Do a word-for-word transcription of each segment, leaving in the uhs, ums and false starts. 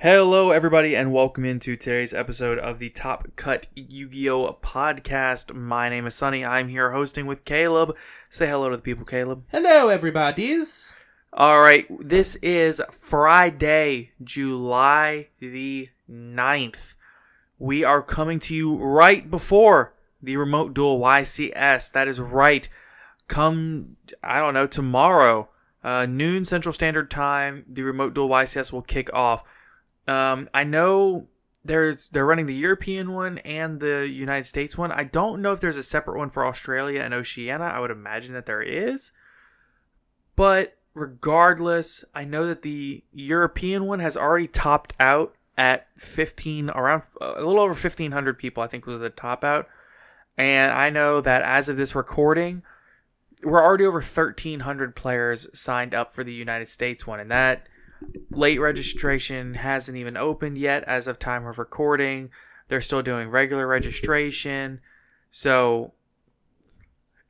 Hello everybody and welcome into today's episode of the Top Cut Yu-Gi-Oh! Podcast. My name is Sonny. I'm here hosting with Caleb. Say hello to the people, Caleb. Hello everybody's. Alright, this is Friday, July the ninth. We are coming to you right before the Remote Duel Y C S. That is right. Come, I don't know, tomorrow, uh, noon Central Standard Time, the Remote Duel Y C S will kick off. Um, I know there's they're running the European one and the United States one. I don't know if there's a separate one for Australia and Oceania. I would imagine that there is. But regardless, I know that the European one has already topped out at fifteen, around a little over fifteen hundred people, I think was the top out. And I know that as of this recording, we're already over thirteen hundred players signed up for the United States one, and that late registration hasn't even opened yet as of time of recording. They're still doing regular registration. So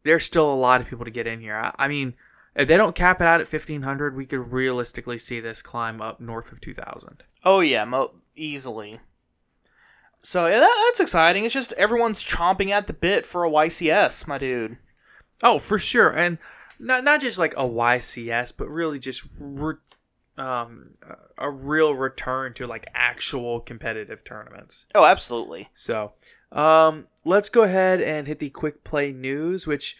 there's still a lot of people to get in here. I, I mean, if they don't cap it out at fifteen hundred, we could realistically see this climb up north of two thousand. Oh, yeah, mo- easily. So yeah, that, that's exciting. It's just everyone's chomping at the bit for a Y C S, my dude. Oh, for sure. And not, not just like a Y C S, but really just... Re- Um, a real return to like actual competitive tournaments. Oh, absolutely. So, um, let's go ahead and hit the quick play news, which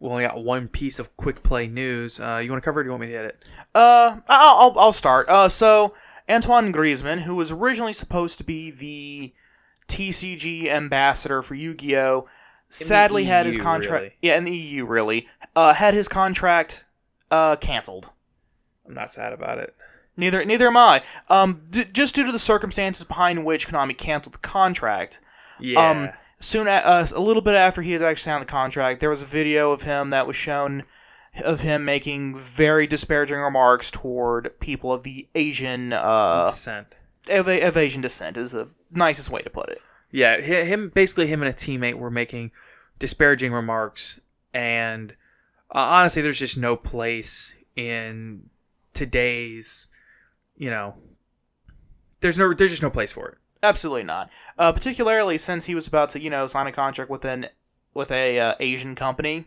we only got one piece of quick play news. Uh, you want to cover it? Or do you want me to hit it? Uh, I'll I'll, I'll start. Uh, so Antoine Griezmann, who was originally supposed to be the T C G ambassador for Yu-Gi-Oh, sadly had his contract. Really? Yeah, in the E U, really. Uh, had his contract uh canceled. I'm not sad about it. Neither neither am I. Um, d- just due to the circumstances behind which Konami canceled the contract. Yeah. Um, soon a-, uh, a little bit after he had actually signed the contract, there was a video of him that was shown of him making very disparaging remarks toward people of the Asian uh, descent. Of, of Asian descent is the nicest way to put it. Yeah, him basically him and a teammate were making disparaging remarks, and uh, honestly, there's just no place in today's, you know, there's no, there's just no place for it. Absolutely not. Uh, particularly since he was about to, you know, sign a contract with an with a uh, Asian company.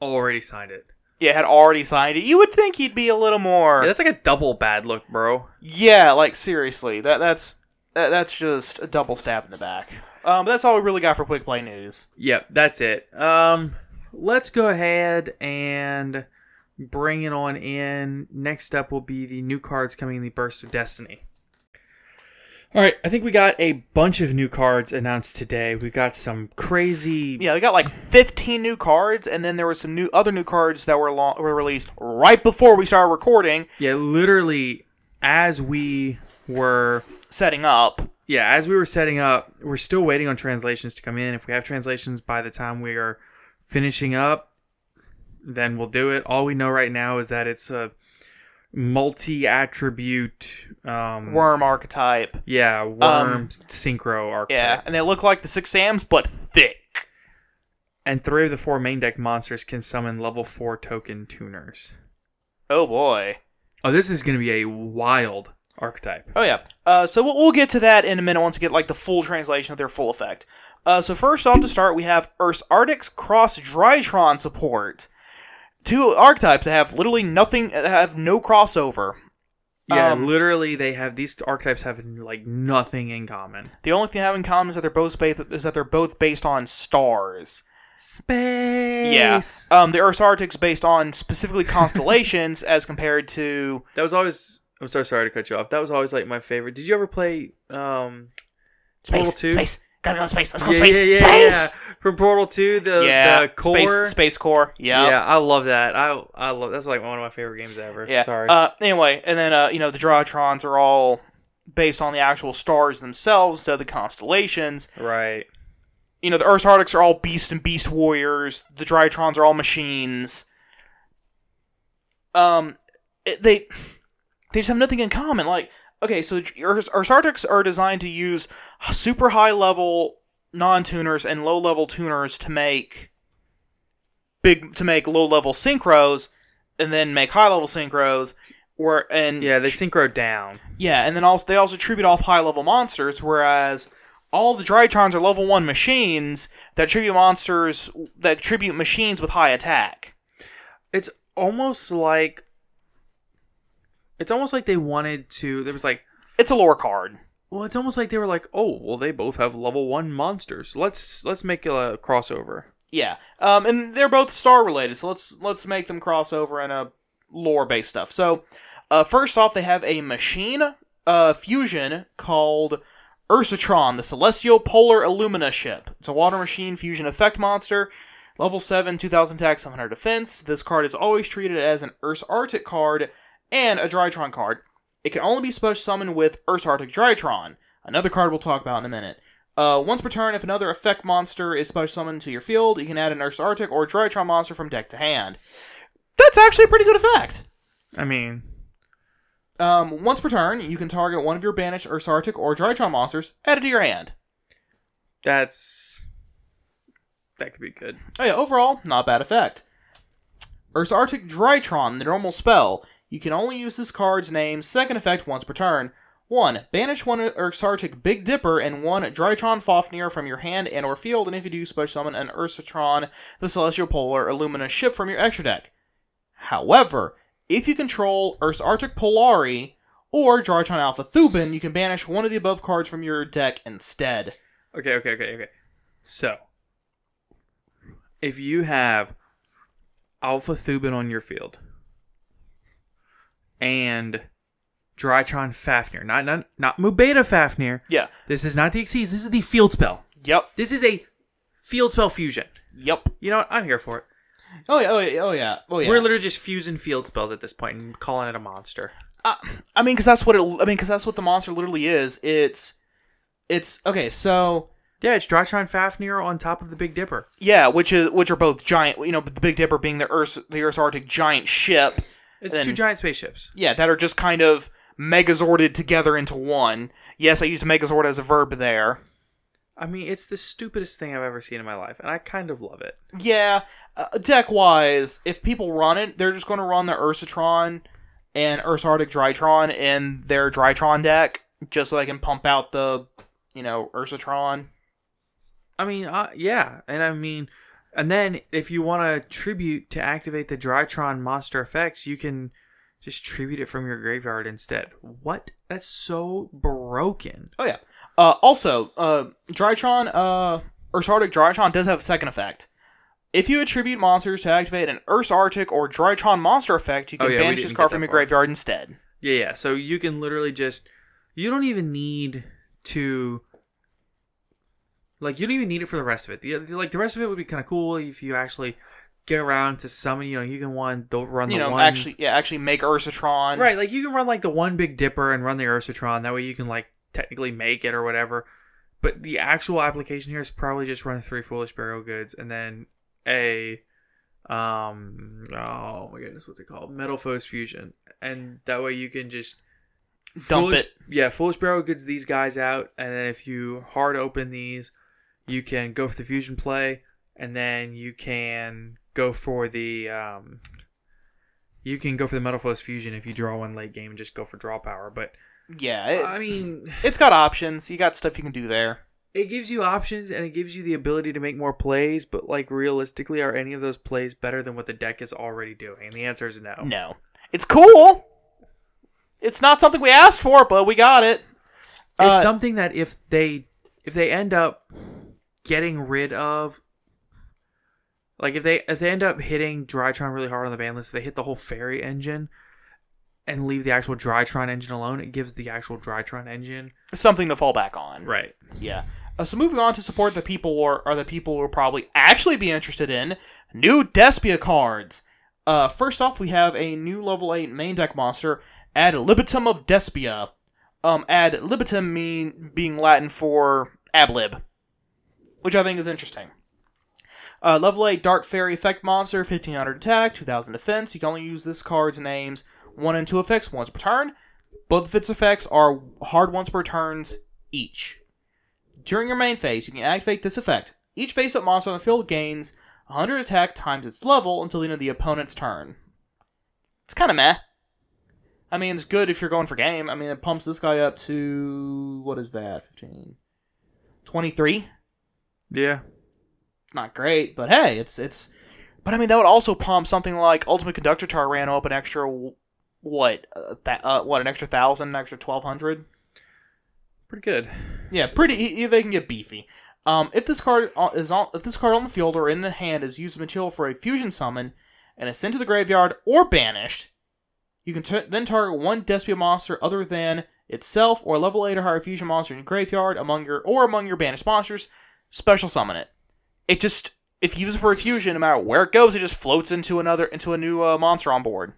Already signed it. Yeah, had already signed it. You would think he'd be a little more. Yeah, that's like a double bad look, bro. Yeah, like seriously, that that's that, that's just a double stab in the back. Um, but that's all we really got for quick play news. Yep, that's it. Um, let's go ahead and bring it on in. Next up will be the new cards coming in the Burst of Destiny. All right, I think we got a bunch of new cards announced today. We got some crazy... Yeah, we got like fifteen new cards, and then there were some new other new cards that were lo- were released right before we started recording. Yeah, literally as we were... Setting up. Yeah, as we were setting up, we're still waiting on translations to come in. If we have translations by the time we are finishing up, then we'll do it. All we know right now is that it's a... multi-attribute um, Wyrm archetype. Yeah, Wyrm um, synchro archetype. Yeah, and they look like the Six Sams, but thick. And three of the four main deck monsters can summon level four token tuners. Oh boy. Oh, this is going to be a wild archetype. Oh yeah. Uh, so we'll, we'll get to that in a minute once we get like the full translation of their full effect. Uh, so first off to start, we have Ursarctic Drytron support. Two archetypes that have literally nothing, have no crossover. Yeah, um, literally, they have these archetypes have like nothing in common. The only thing they have in common is that they're both based is that they're both based on stars. Space. Yeah. Um, the Ursarctic's based on specifically constellations, as compared to that was always. I'm so sorry to cut you off. That was always like my favorite. Did you ever play um, Portal Two? Space. Gotta go to space. Let's go to yeah, space. Yeah, yeah, space. Yeah. From Portal two, the, yeah. the core. Space, space core. Yeah. Yeah, I love that. I I love that's like one of my favorite games ever. Yeah. Sorry. Uh, anyway, and then uh, you know, the Drytrons are all based on the actual stars themselves, instead of the constellations. Right. You know, the Ursarctics are all beast and beast warriors, the Drytrons are all machines. Um it, they they just have nothing in common. Like Okay, so Ursarctics are designed to use super high-level non-tuners and low-level tuners to make big to make low-level synchros, and then make high-level synchros. Or and yeah, they synchro down. Yeah, and then also they also tribute off high-level monsters, whereas all the Drytrons are level one machines that tribute monsters that tribute machines with high attack. It's almost like. It's almost like they wanted to... There was like... It's a lore card. Well, it's almost like they were like, oh, well, they both have level one monsters. Let's let's make a crossover. Yeah. Um, and they're both star-related, so let's let's make them crossover and a lore-based stuff. So, uh, first off, they have a machine uh, fusion called Ursatron, the Celestial Polar Illumina Ship. It's a water machine fusion effect monster. Level seven, two thousand attack, seven hundred defense. This card is always treated as an Ursarctic card... and a Drytron card. It can only be special summoned with Ursarctic Drytron, another card we'll talk about in a minute. Uh, once per turn, if another effect monster is special summoned to your field, you can add an Ursarctic or Drytron monster from deck to hand. That's actually a pretty good effect. I mean... Um, once per turn, you can target one of your banished Ursarctic or Drytron monsters, add it to your hand. That's... That could be good. Oh yeah, overall, not bad effect. Ursarctic Drytron, the normal spell... You can only use this card's name's second effect once per turn. one. Banish one Ursarctic Big Dipper and one Drytron Fafnir from your hand and or field, and if you do, special summon an Ursatron, the Celestial Polar Illumina Ship from your extra deck. However, if you control Ursarctic Polari or Drytron Alpha Thuban, you can banish one of the above cards from your deck instead. Okay, okay, okay, okay. So, if you have Alpha Thuban on your field... and Drytron Fafnir. Not not not Mubeda Fafnir. Yeah. This is not the Xyz. This is the field spell. Yep. This is a field spell fusion. Yep. You know what? I'm here for it. Oh, yeah. Oh, yeah. Oh, yeah. Oh, yeah. We're literally just fusing field spells at this point and calling it a monster. Uh, I mean, because that's what it... I mean, because that's what the monster literally is. It's... It's... Okay, so... Yeah, it's Drytron Fafnir on top of the Big Dipper. Yeah, which is which are both giant... You know, the Big Dipper being the Earth's, the Earth's Arctic giant ship... It's and, two giant spaceships. Yeah, that are just kind of megazorded together into one. Yes, I used megazord as a verb there. I mean, it's the stupidest thing I've ever seen in my life, and I kind of love it. Yeah, uh, deck-wise, if people run it, they're just going to run the Ursatron and Ursarctic Drytron in their Drytron deck, just so they can pump out the, you know, Ursatron. I mean, uh, yeah, and I mean... And then, if you want to tribute to activate the Drytron monster effects, you can just tribute it from your graveyard instead. What? That's so broken. Oh, yeah. Uh, also, uh, Drytron, uh, Ursarctic Drytron does have a second effect. If you attribute monsters to activate an Ursarctic or Drytron monster effect, you can oh, yeah, banish this card from your far. graveyard instead. Yeah, yeah. So you can literally just... You don't even need to, like, you don't even need it for the rest of it. Like, the rest of it would be kind of cool if you actually get around to summon, you know, you can one, the, run you the know, one. You know, actually, yeah, actually make Ursatron. Right, like, you can run, like, the one Big Dipper and run the Ursatron. That way you can, like, technically make it or whatever. But the actual application here is probably just run three Foolish Burial Goods and then a, um, oh my goodness, what's it called? Metal Foes Fusion. And that way you can just dump foolish, it. Yeah, Foolish Burial Goods these guys out. And then if you hard open these, you can go for the fusion play. And then you can go for the um, you can go for the Metal Foes Fusion if you draw one late game and just go for draw power. But yeah, it, I mean, it's got options. You got stuff you can do there. It gives you options and it gives you the ability to make more plays. But like realistically, are any of those plays better than what the deck is already doing? And the answer is no. No, it's cool. It's not something we asked for, but we got it. It's uh, something that if they if they end up getting rid of. Like, if they if they end up hitting Drytron really hard on the ban list, if they hit the whole Fairy engine and leave the actual Drytron engine alone, it gives the actual Drytron engine something to fall back on. Right. Yeah. Uh, so moving on to support the people or are the people who will probably actually be interested in new Despia cards. Uh, first off, we have a new level eight main deck monster, Ad Libitum of Despia. Um, Ad Libitum mean being Latin for ablib, which I think is interesting. Uh, level eight Dark Fairy effect monster, fifteen hundred attack, two thousand defense. You can only use this card's names one and two effects once per turn. Both of its effects are hard once per turns each. During your main phase, you can activate this effect. Each face-up monster on the field gains one hundred attack times its level until the end of the opponent's turn. It's kind of meh. I mean, it's good if you're going for game. I mean, it pumps this guy up to... What is that? fifteen? twenty-three? Yeah. Not great, but hey, it's it's. But I mean, that would also pump something like Ultimate Conductor Tyranno up an extra what uh, that uh, what an extra thousand, an extra twelve hundred. Pretty good. Yeah, pretty. They can get beefy. Um, if this card is on, if this card on the field or in the hand is used as material for a fusion summon and is sent to the graveyard or banished, you can t- then target one Despia monster other than itself or level eight or higher fusion monster in your graveyard among your or among your banished monsters. Special summon it. It just, if you use it for a fusion, no matter where it goes, it just floats into another, into a new uh, monster on board.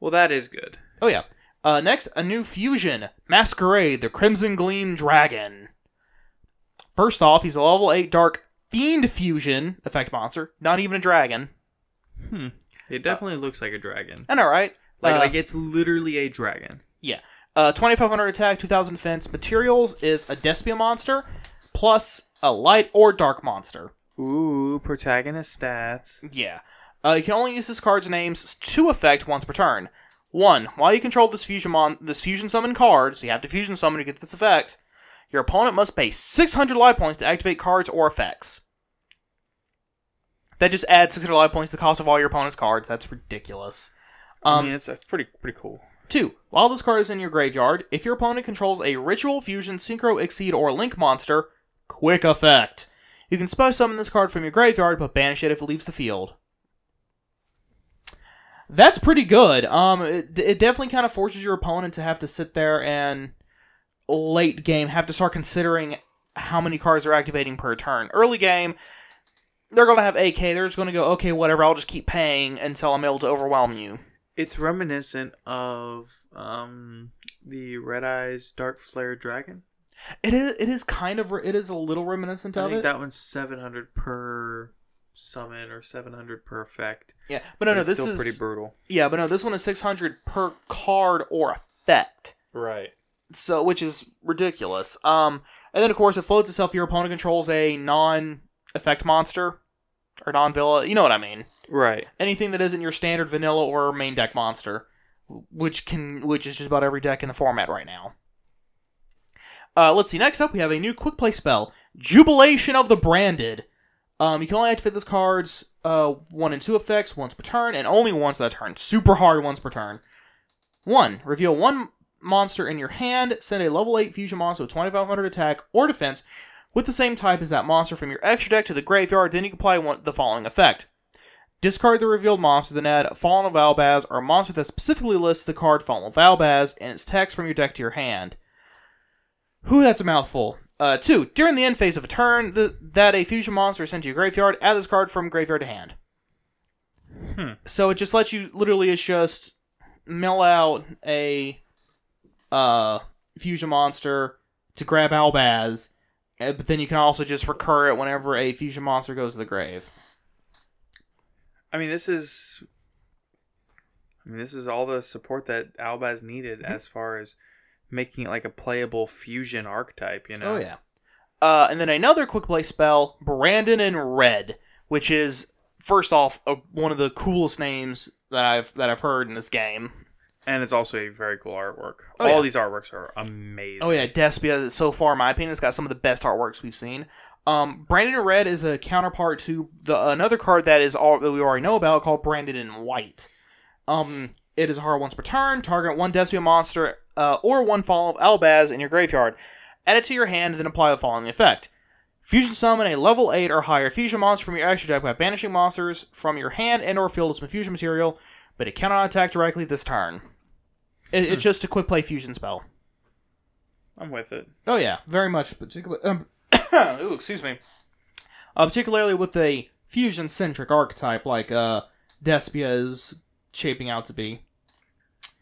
Well, that is good. Oh, yeah. Uh, next, a new fusion, Masquerade, the Crimson Gleam Dragon. First off, he's a level eight Dark Fiend Fusion effect monster, not even a dragon. Hmm. It definitely uh, looks like a dragon. I know, right? Like, uh, like it's literally a dragon. Yeah. Uh, twenty-five hundred attack, two thousand defense. Materials is a Despia monster, plus a light or dark monster. Ooh, protagonist stats. Yeah. Uh, you can only use this card's names to effect once per turn. One, while you control this fusion mon- this fusion summon card, so you have to fusion summon to get this effect, your opponent must pay six hundred life points to activate cards or effects. That just adds six hundred life points to the cost of all your opponent's cards. That's ridiculous. Um, I mean, it's, it's pretty pretty cool. Two, while this card is in your graveyard, if your opponent controls a Ritual, Fusion, Synchro, Exceed, or Link monster, quick effect. You can special summon this card from your graveyard, but banish it if it leaves the field. That's pretty good. Um, it, it definitely kind of forces your opponent to have to sit there and late game have to start considering how many cards they're activating per turn. Early game, they're going to have A K. They're just going to go, okay, whatever, I'll just keep paying until I'm able to overwhelm you. It's reminiscent of um, the Red Eyes Dark Flare Dragon. It is. It is kind of. It is a little reminiscent of it. I think that one's seven hundred per summon or seven hundred per effect. Yeah, but no, no, this is pretty brutal. Yeah, but no, this one is six hundred per card or effect. Right. So, which is ridiculous. Um, and then of course it floats itself. Your opponent controls a non-effect monster or non-villa. You know what I mean? Right. Anything that isn't your standard vanilla or main deck monster, which can, which is just about every deck in the format right now. Uh, let's see, next up we have a new quick play spell, Jubilation of the Branded. Um, you can only activate this card's uh, one and two effects once per turn, and only once that turn. Super hard once per turn. one. Reveal one monster in your hand, send a level eight fusion monster with twenty-five hundred attack or defense with the same type as that monster from your extra deck to the graveyard, then you can apply one, the following effect. Discard the revealed monster, then add Fallen of Albaz, or a monster that specifically lists the card Fallen of Albaz and its text from your deck to your hand. Whew, that's a mouthful. Uh, two, during the end phase of a turn, the, that a fusion monster is sent to your graveyard, add this card from graveyard to hand. Hmm. So it just lets you literally just mill out a uh, fusion monster to grab Albaz, but then you can also just recur it whenever a fusion monster goes to the grave. I mean, this is... I mean, this is all the support that Albaz needed mm-hmm. as far as making it like a playable fusion archetype, you know? Oh, yeah. Uh, and then another quick play spell, Branded in Red, which is, first off, a, one of the coolest names that I've that I've heard in this game. And it's also a very cool artwork. Oh, all yeah. these artworks are amazing. Oh, yeah. Despia, so far, in my opinion, has got some of the best artworks we've seen. Um, Branded in Red is a counterpart to the another card that is all that we already know about called Branded in White. Um, it is a hard once per turn. Target one Despia monster uh, or one Fallen of Albaz in your graveyard. Add it to your hand and then apply the following effect. Fusion summon a level eight or higher fusion monster from your extra deck by banishing monsters from your hand and or field as some fusion material, but it cannot attack directly this turn. It, hmm. It's just a quick play fusion spell. I'm with it. Oh yeah, very much. Particularly, um, ooh, excuse me. Uh, particularly with a fusion-centric archetype like uh, Despia is shaping out to be.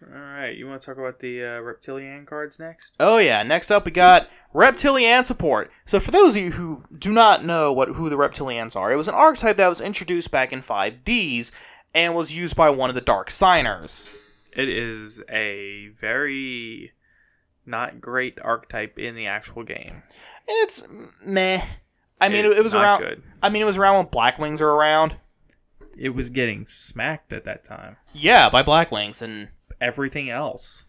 Alright, you want to talk about the uh, Reptilian cards next? Oh yeah, next up we got Reptilian support. So for those of you who do not know what who the Reptilians are, it was an archetype that was introduced back in five D's and was used by one of the Dark Signers. It is a very not great archetype in the actual game. It's meh. I mean, it, it was around good. I mean, it was around when Black Wings are around. It was getting smacked at that time. Yeah, by Black Wings and everything else.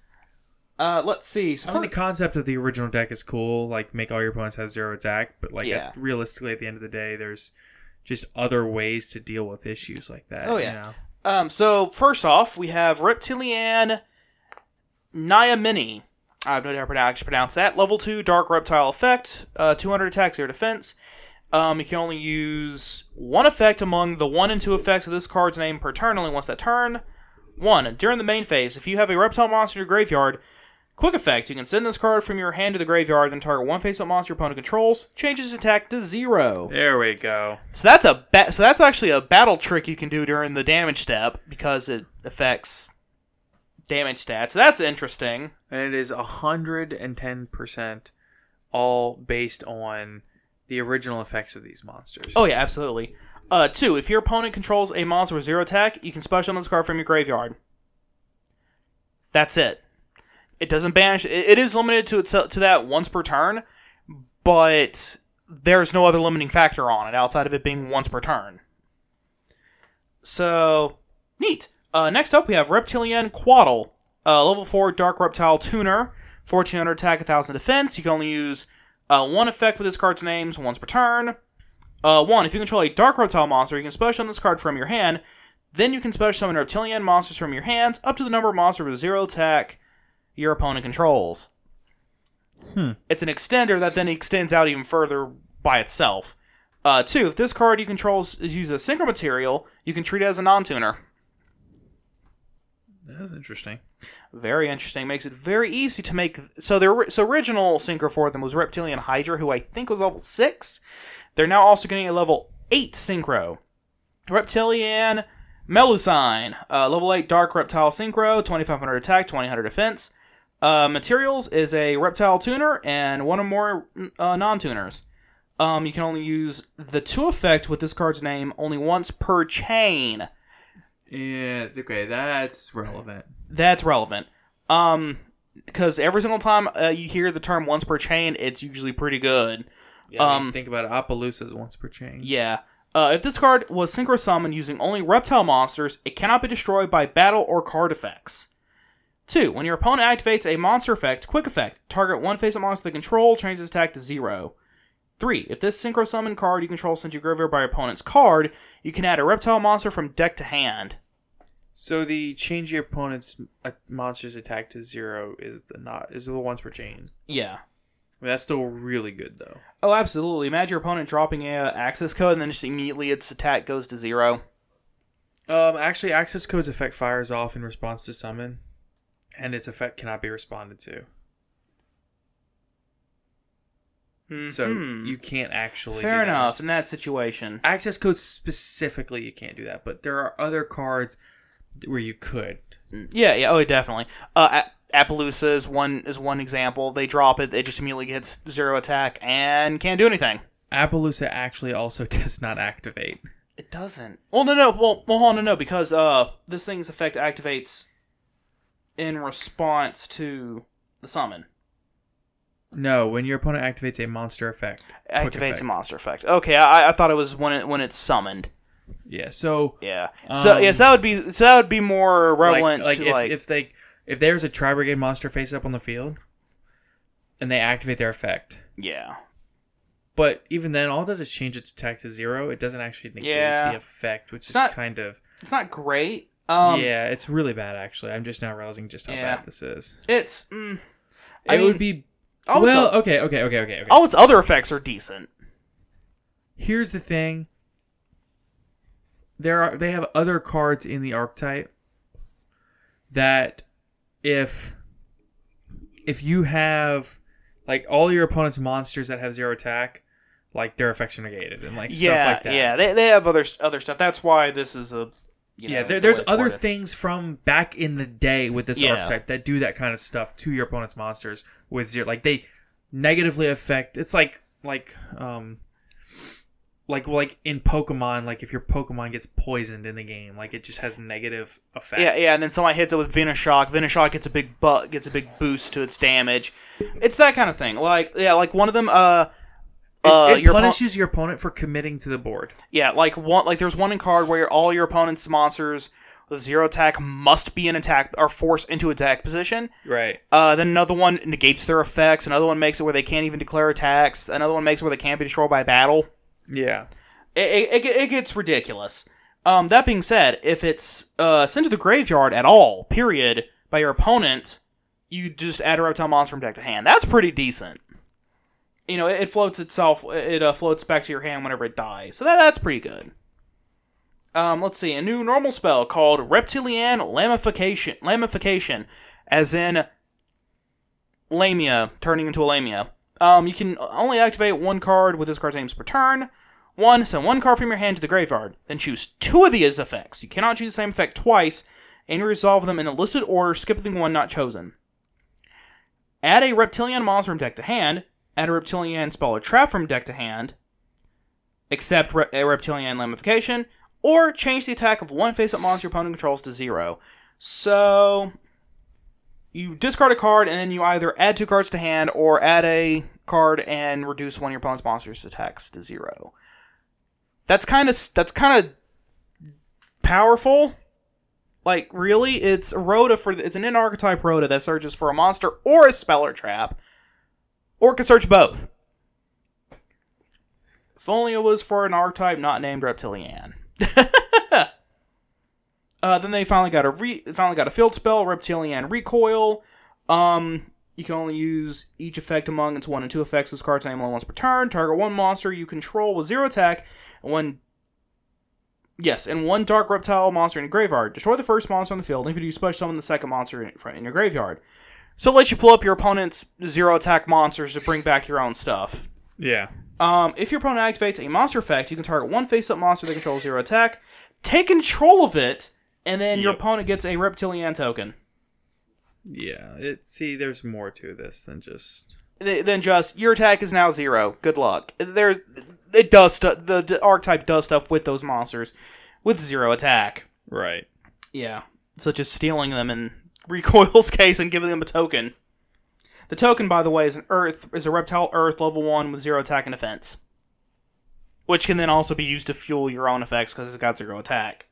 Uh, let's see. So I mean, the concept of the original deck is cool, like make all your opponents have zero attack, but like yeah. at, realistically at the end of the day there's just other ways to deal with issues like that. Oh yeah. You know? Um so first off, we have Reptilian Nyamini. I have no idea how to pronounce that. Level two Dark Reptile effect, uh, two hundred attack, zero defense. Um, you can only use one effect among the one and two effects of this card's name per turn, only once that turn. One, during the main phase, if you have a reptile monster in your graveyard, quick effect, you can send this card from your hand to the graveyard, then target one face-up monster your opponent controls, changes its attack to zero. There we go. So that's a ba- so that's actually a battle trick you can do during the damage step, because it affects damage stats. So that's interesting. And it is one hundred ten percent all based on the original effects of these monsters. Oh yeah, absolutely. Uh, two, if your opponent controls a monster with zero attack, you can special summon this card from your graveyard. That's it. It doesn't banish. It is limited to itself to that once per turn, but there's no other limiting factor on it outside of it being once per turn. So neat. Uh, next up, we have Reptilian Quaddle, uh, level four Dark Reptile Tuner, fourteen hundred attack, one thousand defense. You can only use uh, one effect with this card's names once per turn. Uh, one, if you control a Dark Reptile monster, you can special summon this card from your hand. Then you can special summon Reptilian monsters from your hands, up to the number of monsters with zero attack your opponent controls. Hmm. It's an extender that then extends out even further by itself. Uh, two, if this card you control is used as synchro material, you can treat it as a non-tuner. That's interesting. Very interesting. Makes it very easy to make. So their so original synchro for them was Reptilian Hydra, who I think was level six. They're now also getting a level eight synchro. Reptilian Melusine, uh, level eight Dark Reptile synchro, twenty-five hundred attack, twenty-one hundred defense. Uh, materials is a Reptile Tuner and one or more uh, non-tuners. Um, you can only use the two effect with this card's name only once per chain. Yeah, okay, that's relevant. That's relevant. Um, because every single time uh, you hear the term once per chain, it's usually pretty good. Yeah, um, I mean, think about it, Opelousa's once per chain. Yeah. Uh, if this card was synchro summoned using only reptile monsters, it cannot be destroyed by battle or card effects. Two, when your opponent activates a monster effect, quick effect, target one face-up monster they control, changes its attack to zero. Three, if this synchro summon card you control sent to your graveyard by your opponent's card, you can add a reptile monster from deck to hand. So the change your opponent's uh, monster's attack to zero is the not is the once per chain. Yeah, I mean, that's still really good though. Oh, absolutely! Imagine your opponent dropping a Accesscode and then just immediately its attack goes to zero. Um, actually, Accesscode's effect fires off in response to summon, and its effect cannot be responded to. Mm-hmm. So you can't actually Fair do that enough, much. In that situation. Access code specifically, you can't do that. But there are other cards where you could. Yeah, yeah, oh, definitely. Uh, Appaloosa is one is one example. They drop it, it just immediately gets zero attack and can't do anything. Appaloosa actually also does not activate. It doesn't. Well, no, no, well, well no, no, because uh, this thing's effect activates in response to the summon. No, when your opponent activates a monster effect. Activates effect. a monster effect. Okay, I, I thought it was when it when it's summoned. Yeah. So. Yeah. So um, yes, that would be so that would be more relevant. Like, like, to if, like if they if there's a Tri-Brigade monster face up on the field, and they activate their effect. Yeah. But even then, all it does is change its attack to zero. It doesn't actually negate yeah. the effect, which it's is not, kind of. It's not great. Um, yeah, it's really bad. Actually, I'm just now realizing just how yeah. bad this is. It's. Mm, I it mean, would be. All well, its, okay, okay, okay, okay, okay. All its other effects are decent. Here's the thing. There are they have other cards in the archetype that if if you have like all your opponent's monsters that have zero attack, like their effects are negated and like yeah, stuff like that. Yeah, they they have other other stuff. That's why this is a you know, yeah. There, the there's other worded. things from back in the day with this yeah. archetype that do that kind of stuff to your opponent's monsters. With zero, like they negatively affect. It's like like um like like in Pokemon, like if your Pokemon gets poisoned in the game, like it just has negative effects. Yeah, yeah. And then somebody hits it with Venoshock. Venoshock gets a big butt, gets a big boost to its damage. It's that kind of thing. Like yeah, like one of them. Uh, uh, it, it your punishes oppo- your opponent for committing to the board. Yeah, like one like there's one in card where all your opponent's monsters. The zero attack must be an attack or forced into attack position. Right. Uh, then another one negates their effects. Another one makes it where they can't even declare attacks. Another one makes it where they can't be destroyed by battle. Yeah. It it, it gets ridiculous. Um, that being said, if it's uh, sent to the graveyard at all, period, by your opponent, you just add a reptile monster from deck to hand. That's pretty decent. You know, it, it floats itself. It uh, floats back to your hand whenever it dies. So that that's pretty good. Um, let's see, a new normal spell called Reptilian Lamification, Lamification, as in Lamia, turning into a Lamia. Um, you can only activate one card with this card's names per turn. One, send one card from your hand to the graveyard, then choose two of these effects. You cannot choose the same effect twice, and you resolve them in the listed order, skipping one not chosen. Add a Reptilian monster from deck to hand, add a Reptilian spell or trap from deck to hand, accept re- a Reptilian Lamification, or change the attack of one face-up monster your opponent controls to zero. So, you discard a card, and then you either add two cards to hand, or add a card and reduce one of your opponent's monster's attacks to zero. That's kind of that's kind of powerful. Like, really, it's a Rota for it's an in-archetype Rota that searches for a monster or a spell or trap, or can search both. If only it was for an archetype not named Reptilian. uh, then they finally got a re- finally got a field spell, Reptilian Recoil. Um, you can only use each effect among its one and two effects. This card's name only once per turn. Target one monster you control with zero attack, and one yes, and one dark reptile monster in your graveyard. Destroy the first monster on the field, and if you do, special summon the second monster in, in your graveyard. So it lets you pull up your opponent's zero attack monsters to bring back your own stuff. Yeah. Um, if your opponent activates a monster effect, you can target one face-up monster that controls zero attack, take control of it, and then yep. your opponent gets a Reptilian token. Yeah, it, see, there's more to this than just... Than just, your attack is now zero. Good luck. There's, it does stu- the, the archetype does stuff with those monsters with zero attack. Right. Yeah. Such as stealing them in Recoil's case and giving them a token. The token, by the way, is an Earth is a reptile Earth level one with zero attack and defense, which can then also be used to fuel your own effects because it's got zero attack.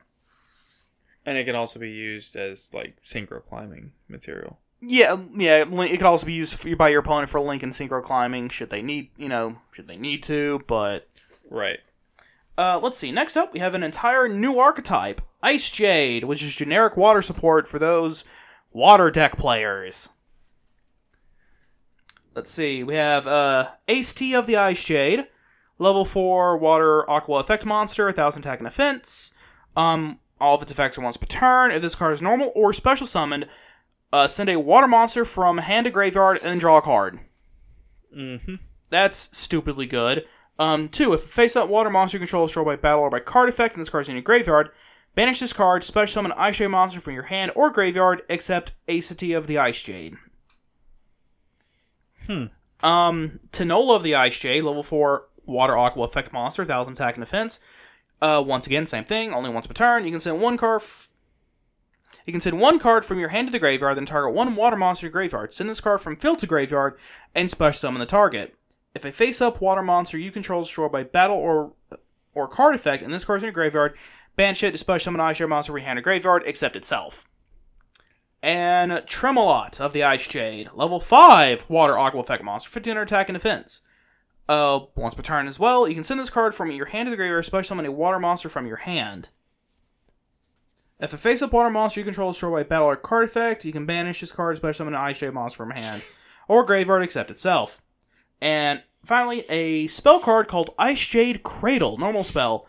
And it can also be used as like synchro climbing material. Yeah, yeah. It can also be used by your opponent for link and synchro climbing, should they need, you know, should they need to. But right. Uh, let's see. Next up, we have an entire new archetype, Ice Jade, which is generic water support for those water deck players. Let's see, we have uh, Ace T of the Ice Jade, level four water aqua effect monster, one thousand attack and defense. Um, all of its effects are once per turn. If this card is normal or special summoned, uh, send a water monster from hand to graveyard and then draw a card. Mm-hmm. That's stupidly good. Um, two, if a face-up water monster you control is destroyed by battle or by card effect and this card is in your graveyard, banish this card, special summon an Ice Jade monster from your hand or graveyard, except Aceity of the Ice Jade. Hmm. Um, Tanola of the Ice Jade, level four water aqua effect monster, one thousand attack and defense. Uh, once again, same thing, only once per turn. You can send one card... F- You can send one card from your hand to the graveyard, then target one water monster to your graveyard. Send this card from field to graveyard, and special summon the target. If a face-up water monster you control is destroyed by battle or or card effect, and this card is in your graveyard, banish it to special summon an Ice Jade monster from your hand to graveyard, except itself. And Tremolot of the Ice Jade, level five water aqua effect monster, fifteen hundred attack and defense. Uh, once per turn as well, you can send this card from your hand to the graveyard, special summon a water monster from your hand. If a face-up water monster you control is destroyed by battle or card effect, you can banish this card, special summon an Ice Jade monster from hand, or graveyard except itself. And finally, a spell card called Ice Jade Cradle, normal spell.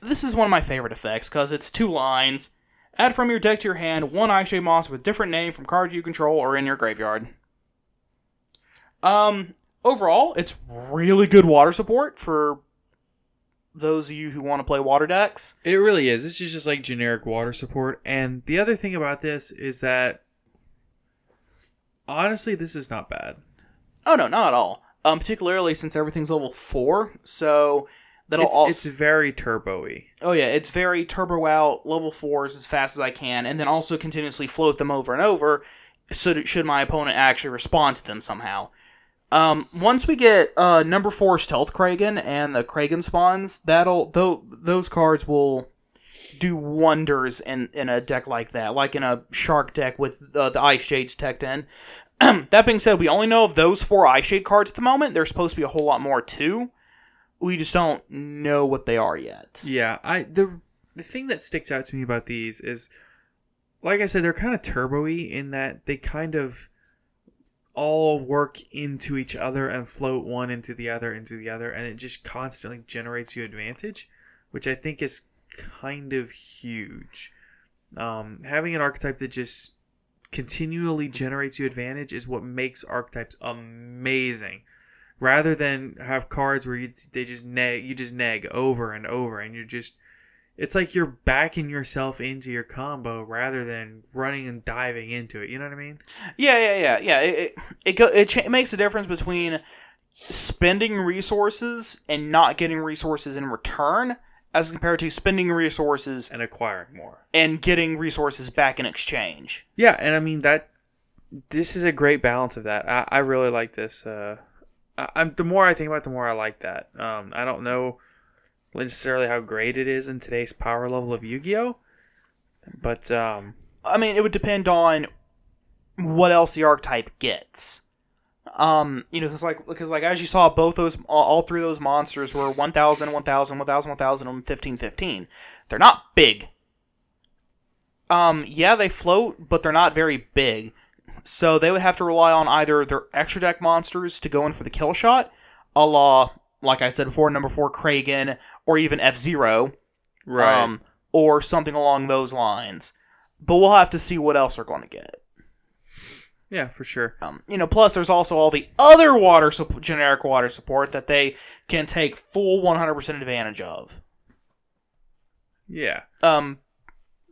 This is one of my favorite effects, because it's two lines. Add from your deck to your hand one Ice Jade monster with a different name from cards you control or in your graveyard. Um, overall, it's really good water support for... those of you who want to play water decks. It really is. This is just like generic water support. And the other thing about this is that, honestly, this is not bad. Oh, no, not at all. Um, particularly since everything's level four, so that'll it's, also... It's very turbo-y. Oh, yeah, it's very turbo out, level fours as fast as I can, and then also continuously float them over and over, so should my opponent actually respond to them somehow. Um, once we get, uh, number four Stealth Kragan and the Kragan spawns, that'll, th- those cards will do wonders in, in a deck like that, like in a Shark deck with, uh, the Ice Shades teched in. That being said, we only know of those four Ice Shade cards at the moment. There's supposed to be a whole lot more, too. We just don't know what they are yet. Yeah, I, the, the thing that sticks out to me about these is, like I said, they're kind of turbo-y in that they kind of... all work into each other and float one into the other into the other, and it just constantly generates you advantage, which I think is kind of huge. Um, having an archetype that just continually generates you advantage is what makes archetypes amazing, rather than have cards where you they just neg you just neg over and over, and you're just it's like you're backing yourself into your combo rather than running and diving into it. You know what I mean? Yeah, yeah, yeah, yeah. It it it, go, it cha- makes a difference between spending resources and not getting resources in return, as compared to spending resources and acquiring more and getting resources back in exchange. Yeah, and I mean that. This is a great balance of that. I, I really like this. Uh, I, I'm the more I think about it, the more I like that. Um, I don't know necessarily how great it is in today's power level of Yu-Gi-Oh, but um I mean it would depend on what else the archetype gets. Um you know, cuz like cuz like as you saw, both those all, all three of those monsters were one thousand, one thousand, one thousand, one thousand and fifteen fifteen. They're not big. Um yeah, they float, but they're not very big. So they would have to rely on either their extra deck monsters to go in for the kill shot, a la like I said before, number four Kragan, or even F-Zero, right? Um, or something along those lines. But we'll have to see what else they're going to get. Yeah, for sure. Um, you know, plus there's also all the other water su- generic water support that they can take full one hundred percent advantage of. Yeah. Um,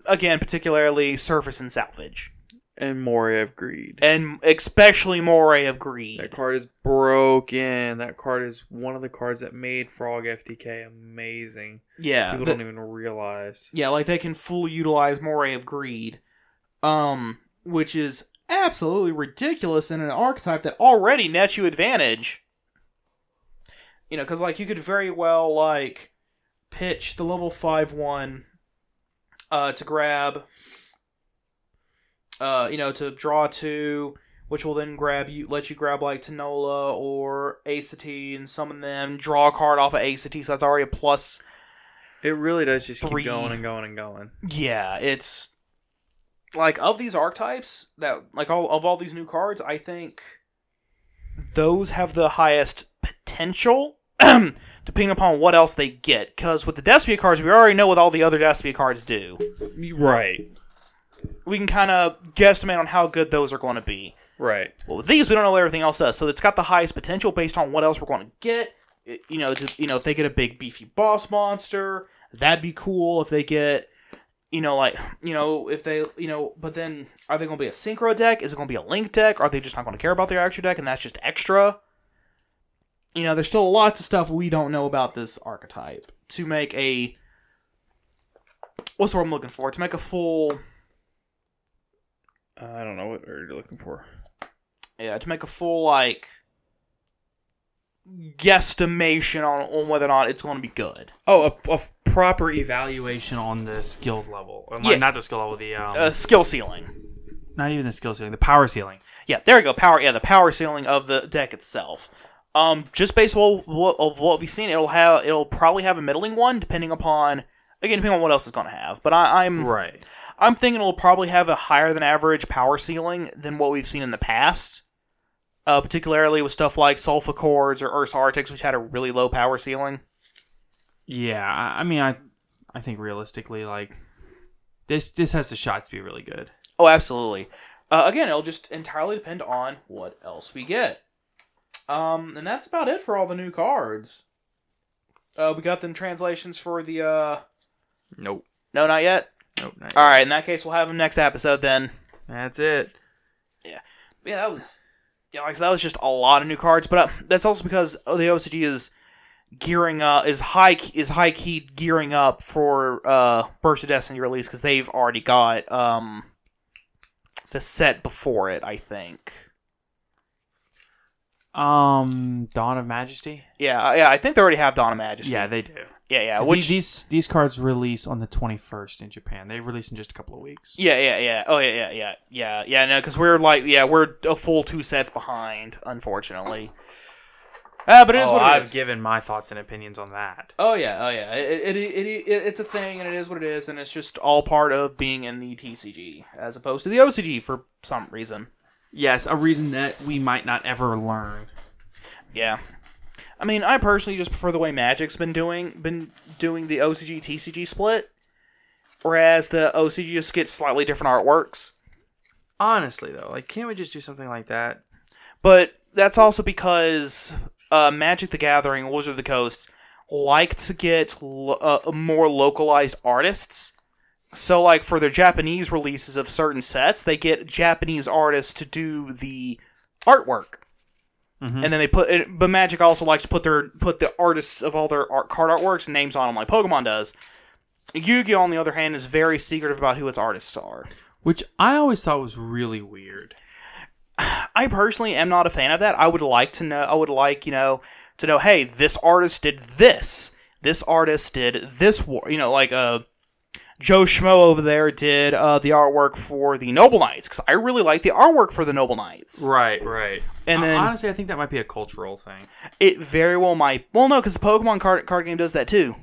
again, particularly Surface and Salvage. And Moray of Greed. And especially Moray of Greed. That card is broken. That card is one of the cards that made Frog F T K amazing. Yeah. People the, don't even realize. Yeah, like they can fully utilize Moray of Greed. Um, which is absolutely ridiculous in an archetype that already nets you advantage. You know, because like you could very well like pitch the level five one uh, to grab... Uh, you know, to draw two, which will then grab you, let you grab like Tanola or Aceity and summon them, draw a card off of Aceity, so that's already a plus. It really does just three. Keep going and going and going. Yeah, it's like of these archetypes that like all of all these new cards, I think those have the highest potential depending upon what else they get. Because with the Despia cards, we already know what all the other Despia cards do. Right. We can kind of guesstimate on how good those are going to be. Right. Well, with these, we don't know what everything else does, so it's got the highest potential based on what else we're going to get. It, you know, just, you know, if they get a big beefy boss monster, that'd be cool. If they get, you know, like, you know, if they, you know, but then are they going to be a synchro deck? Is it going to be a link deck? Are they just not going to care about their extra deck, and that's just extra? You know, there's still lots of stuff we don't know about this archetype to make a. What's the word I'm looking for? To make a full. Uh, I don't know what you're looking for. Yeah, to make a full, like, guesstimation on, on whether or not it's going to be good. Oh, a, a proper evaluation on the skill level. Or yeah. Not, not the skill level, the... Um, uh, skill ceiling. Not even the skill ceiling, the power ceiling. Yeah, there we go. Power. Yeah, the power ceiling of the deck itself. Um, just based on what, of what we've seen, it'll have it'll probably have a middling one, depending upon... Again, depending on what else it's going to have. But I, I'm... Right. I'm thinking it'll probably have a higher than average power ceiling than what we've seen in the past, uh, particularly with stuff like Sulfacords or Ursarctics, which had a really low power ceiling. Yeah, I mean, I, I think realistically, like this, this has the shot to be really good. Oh, absolutely. Uh, again, it'll just entirely depend on what else we get. Um, and that's about it for all the new cards. Uh, we got them translations for the. Uh... Nope. No, not yet. Nope, not yet. All right, in that case, we'll have him next episode then. That's it. Yeah, yeah, that was, yeah, like I said, that was just a lot of new cards. But uh, that's also because oh, the O C G is gearing up, is high, is high key gearing up for uh, Burst of Destiny release because they've already got um, the set before it, I think. Um, Dawn of Majesty. Yeah, yeah, I think they already have Dawn of Majesty. Yeah, they do. Yeah, yeah. Which... These these cards release on the twenty-first in Japan. They release in just a couple of weeks. Yeah, yeah, yeah. Oh, yeah, yeah, yeah, yeah, yeah. No, because we're like, yeah, we're a full two sets behind, unfortunately. Ah, uh, but it is oh, what it I've is. I've given my thoughts and opinions on that. Oh yeah, oh yeah. It, it it it it's a thing, and it is what it is, and it's just all part of being in the T C G as opposed to the O C G for some reason. Yes, a reason that we might not ever learn. Yeah. I mean, I personally just prefer the way Magic's been doing, been doing the O C G T C G split, whereas the O C G just gets slightly different artworks. Honestly, though, like, can't we just do something like that? But that's also because uh, Magic the Gathering, Wizard of the Coast, like to get lo- uh, more localized artists. So, like, for their Japanese releases of certain sets, they get Japanese artists to do the artwork. Mm-hmm. And then they put, it, but Magic also likes to put their put the artists of all their art, card artworks names on them, like Pokemon does. Yu-Gi-Oh, on the other hand, is very secretive about who its artists are, which I always thought was really weird. I personally am not a fan of that. I would like to know. I would like you know to know. Hey, this artist did this. This artist did this. War, you know, like uh, Joe Schmo over there did uh, the artwork for the Noble Knights, because I really like the artwork for the Noble Knights. Right, right. And then honestly, I think that might be a cultural thing. It very well might. Well, no, because the Pokemon card card game does that too.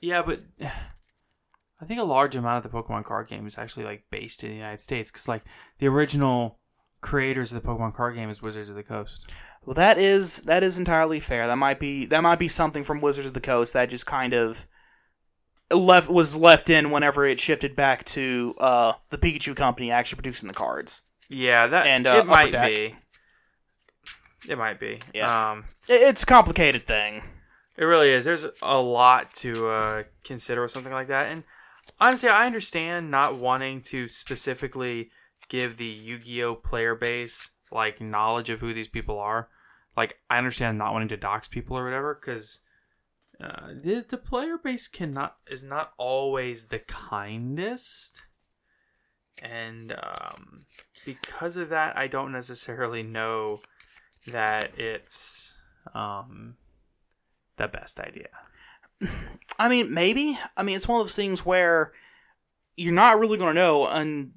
Yeah, but I think a large amount of the Pokemon card game is actually like based in the United States, because like the original creators of the Pokemon card game is Wizards of the Coast. Well, that is that is entirely fair. That might be that might be something from Wizards of the Coast that just kind of left was left in whenever it shifted back to uh, the Pikachu Company actually producing the cards. Yeah, that and, uh, it might deck. be. It might be. Yeah. Um, it's a complicated thing. It really is. There's a lot to uh, consider with something like that. And honestly, I understand not wanting to specifically give the Yu-Gi-Oh player base like knowledge of who these people are. Like, I understand not wanting to dox people or whatever, because uh, the, the player base cannot is not always the kindest. And um, because of that, I don't necessarily know that it's um, the best idea. I mean, maybe. I mean, it's one of those things where you're not really going to know, and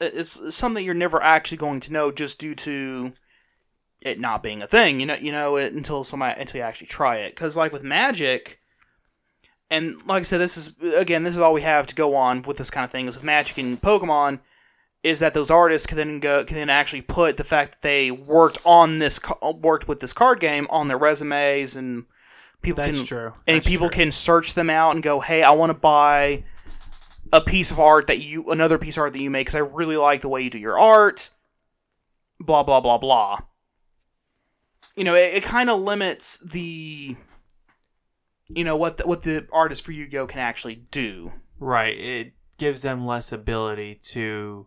it's something you're never actually going to know just due to it not being a thing. You know, you know it until somebody until you actually try it. Because, like with Magic. And like I said, this is, again, this is all we have to go on with this kind of thing, is with Magic and Pokemon, is that those artists can then go, can then actually put the fact that they worked on this, worked with this card game on their resumes, and people That's can, true. and That's people true. can search them out and go, hey, I want to buy a piece of art that you, another piece of art that you make, because I really like the way you do your art. blah, blah, blah, blah. You know, it, it kind of limits the, you know, what the, what the artist for Yu-Gi-Oh! Can actually do. Right. It gives them less ability to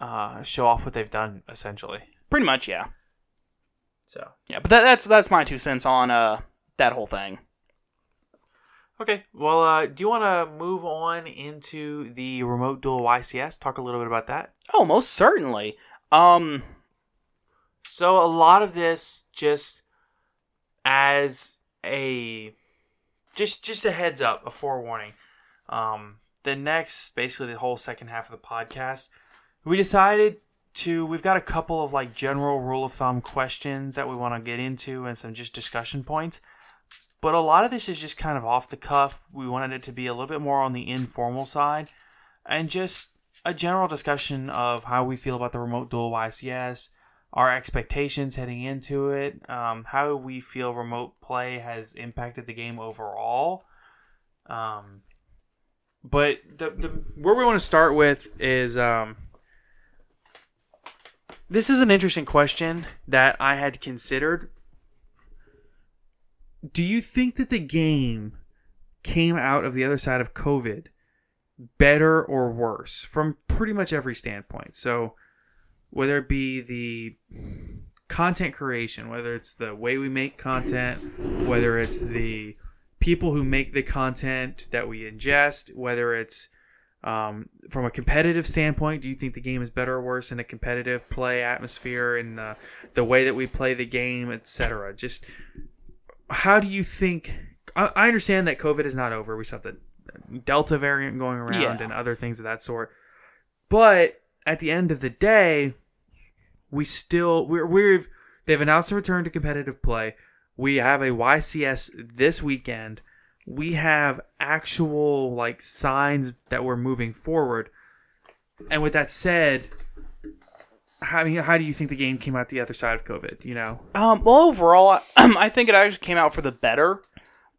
uh, show off what they've done, essentially. Pretty much, yeah. So yeah, but that, that's that's my two cents on uh that whole thing. Okay, well, uh, do you want to move on into the Remote Duel Y C S? Talk a little bit about that. Oh, most certainly. Um, so a lot of this just as a just just a heads up, a forewarning. Um, the next, basically, the whole second half of the podcast, we decided. To, we've got a couple of like general rule of thumb questions that we want to get into and some just discussion points. But a lot of this is just kind of off the cuff. We wanted it to be a little bit more on the informal side and just a general discussion of how we feel about the Remote Duel Y C S, our expectations heading into it, um, how we feel remote play has impacted the game overall. Um, but the, the where we want to start with is... Um, This is an interesting question that I had considered. Do you think that the game came out of the other side of COVID better or worse from pretty much every standpoint? So whether it be the content creation, whether it's the way we make content, whether it's the people who make the content that we ingest, whether it's Um, from a competitive standpoint, do you think the game is better or worse in a competitive play atmosphere and the, the way that we play the game, et cetera? Just how do you think... I, I understand that COVID is not over. We saw the Delta variant going around yeah. and other things of that sort. But at the end of the day, we still... We're, we've They've announced a return to competitive play. We have a Y C S this weekend. We have actual like signs that we're moving forward. And with that said, how, how do you think the game came out the other side of COVID, you know? Um, well, overall, I, I think it actually came out for the better,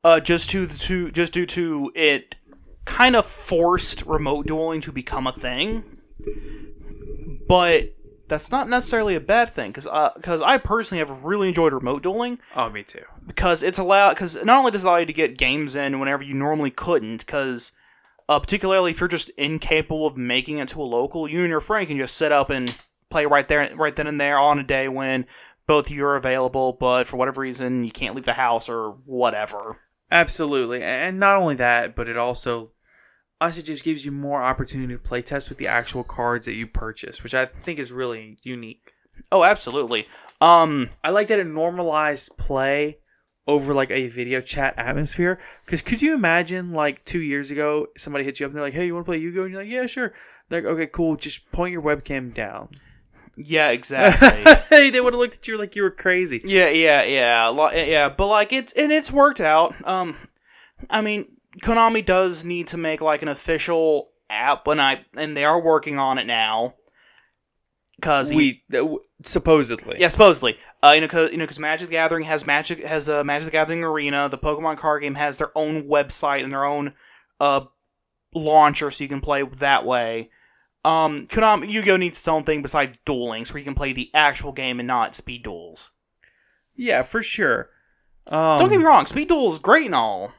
uh, just, to the, to, just due to it kind of forced remote dueling to become a thing. But that's not necessarily a bad thing, because because uh, I personally have really enjoyed remote dueling. Oh, me too. Because it's allowed. Because not only does it allow you to get games in whenever you normally couldn't, because uh, particularly if you're just incapable of making it to a local, you and your friend can just set up and play right there, right then and there, on a day when both of you are available. But for whatever reason, you can't leave the house or whatever. Absolutely, and not only that, but it also. Honestly, it just gives you more opportunity to play test with the actual cards that you purchase, which I think is really unique. Oh, absolutely. Um, I like that it normalized play over like a video chat atmosphere. Because could you imagine like two years ago, somebody hits you up and they're like, hey, you want to play Yu-Gi-Oh? And you're like, yeah, sure. They're like, okay, cool. Just point your webcam down. Yeah, exactly. They would have looked at you like you were crazy. Yeah, yeah, yeah. Yeah, but like it's, and it's worked out. Um, I mean... Konami does need to make like an official app, and I and they are working on it now. Because we he, supposedly, yeah, supposedly, uh, you know, cause, you know, because Magic the Gathering has Magic has a uh, Magic the Gathering Arena. The Pokemon card game has their own website and their own uh, launcher, so you can play that way. Um, Konami Yu-Gi-Oh needs its own thing besides dueling, so you can play the actual game and not speed duels. Yeah, for sure. Um, Don't get me wrong, speed duel is great and all.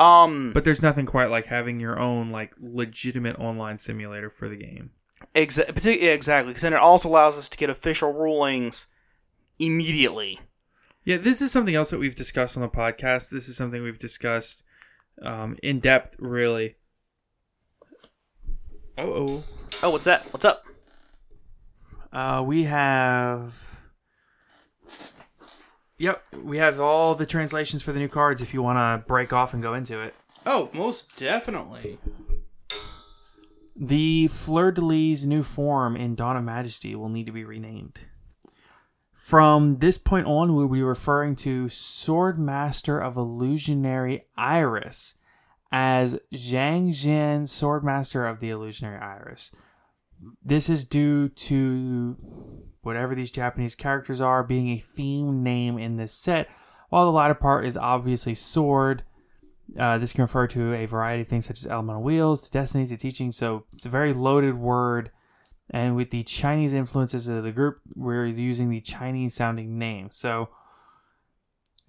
Um, but there's nothing quite like having your own like legitimate online simulator for the game. Exa- exactly, because then it also allows us to get official rulings immediately. Yeah, this is something else that we've discussed on the podcast. This is something we've discussed um, in depth, really. Uh-oh. Oh, what's that? What's up? Uh, we have... Yep, we have all the translations for the new cards if you want to break off and go into it. Oh, most definitely. The Fleur-de-Lis's new form in Dawn of Majesty will need to be renamed. From this point on, we'll be referring to Swordmaster of Illusionary Iris as Zhang Zhen, Swordmaster of the Illusionary Iris. This is due to... whatever these Japanese characters are, being a theme name in this set, while the latter part is obviously sword. Uh, this can refer to a variety of things such as elemental wheels, to destinies, to teaching, so it's a very loaded word and with the Chinese influences of the group, we're using the Chinese-sounding name. So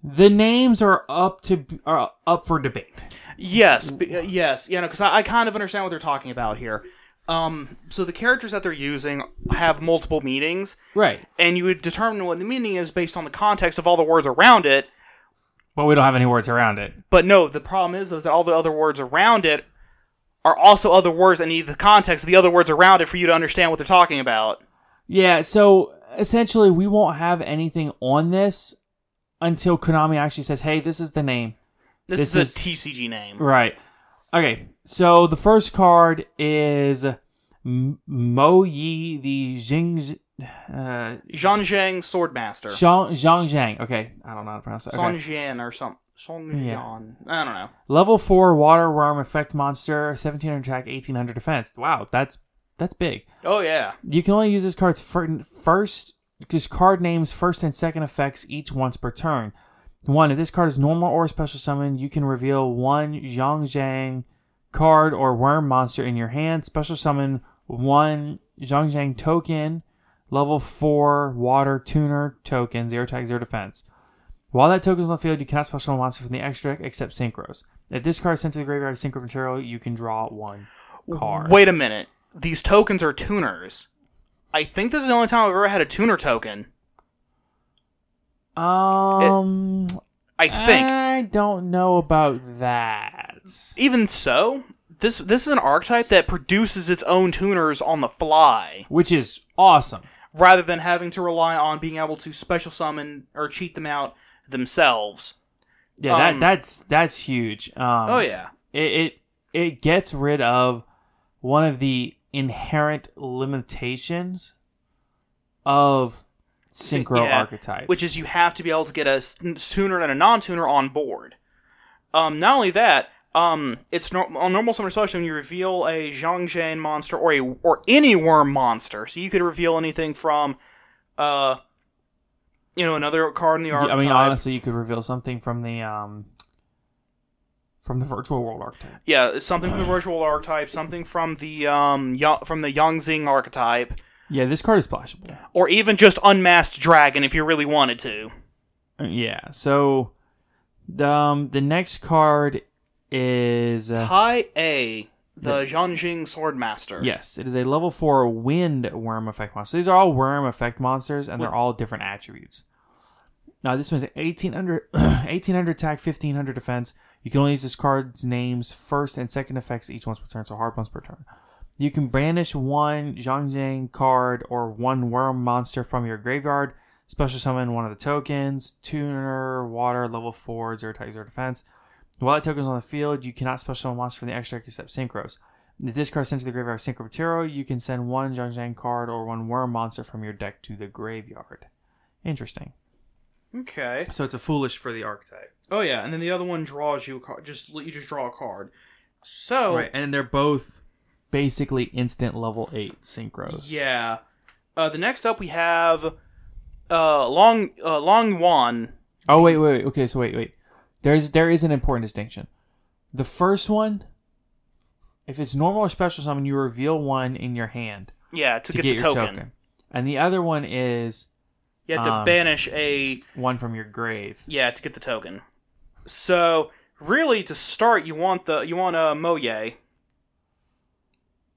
the names are up to are up for debate. Yes, yes, you know, because I, I kind of understand what they're talking about here. Um, so the characters that they're using have multiple meanings, right? And you would determine what the meaning is based on the context of all the words around it. But we don't have any words around it. But no, the problem is, is that all the other words around it are also other words, and need the context of the other words around it for you to understand what they're talking about. Yeah. So essentially, we won't have anything on this until Konami actually says, hey, this is the name. This, this is, is a T C G name. Right. Okay, so the first card is Moyai, the Zhang... Uh, Zhang Zhen Swordmaster. Zhang, Zhang Zhen. Okay, I don't know how to pronounce that. Okay. Zhang Zhen or something. Zhang yeah. Zhen. I don't know. Level four Water Worm Effect Monster, seventeen hundred attack, eighteen hundred defense. Wow, that's that's big. Oh, yeah. You can only use this card's first... This card names first and second effects each once per turn. One, if this card is normal or special summon, you can reveal one Zhang Zhen card or worm monster in your hand. Special summon one Zhang Zhen token, level four water tuner token, zero attack, zero defense. While that token is on the field, you cannot special summon a monster from the extra deck except Synchros. If this card is sent to the graveyard as Synchro material, you can draw one card. Wait a minute. These tokens are tuners. I think this is the only time I've ever had a tuner token. Um, it, I think I don't know about that. Even so, this this is an archetype that produces its own tuners on the fly, which is awesome. Rather than having to rely on being able to special summon or cheat them out themselves. Yeah, um, that that's that's huge. Um, oh yeah, it, it it gets rid of one of the inherent limitations of Synchro yeah, archetypes, which is you have to be able to get a tuner and a non-tuner on board. Um, not only that, um, it's no- on normal summon special when you reveal a Zhang Zhen monster or a or any worm monster, so you could reveal anything from, uh, you know, another card in the archetype. I mean, honestly, you could reveal something from the um. From the Virtual World archetype. Yeah, something from the Virtual World archetype, something from the um y- from the Yangzing archetype. Yeah, this card is splashable. Or even just Unmasked Dragon if you really wanted to. Yeah, so um, the next card is... Uh, Tai A, the, the Zhangjing Swordmaster. Yes, it is a level four Wind Worm Effect Monster. These are all Worm Effect Monsters, and they're all different attributes. Now, this one's eighteen hundred, eighteen hundred attack, fifteen hundred defense. You can only use this card's names first and second effects each once per turn, so hard once per turn. You can brandish one Zhang Zhen card or one worm monster from your graveyard. Special summon one of the tokens, tuner, water, level four, zero attack, zero defense. While that token is on the field, you cannot special summon a monster from the extra deck except Synchros. If this card is sent to the graveyard as Synchro material, you can send one Zhang Zhen card or one worm monster from your deck to the graveyard. Interesting. Okay. So it's a foolish for the archetype. Oh yeah, and then the other one draws you a card. Just you just draw a card. So right, and they're both basically instant level eight Synchros. Yeah. Uh, the next up we have uh, Long uh, Long Wan. Oh wait, wait, wait. Okay, so wait, wait. There's there is an important distinction. The first one, if it's normal or special summon, you reveal one in your hand. Yeah, to, to get, get the your token. token. And the other one is. You have to um, banish a... One from your grave. Yeah, to get the token. So, really, to start, you want the... You want a Moyai.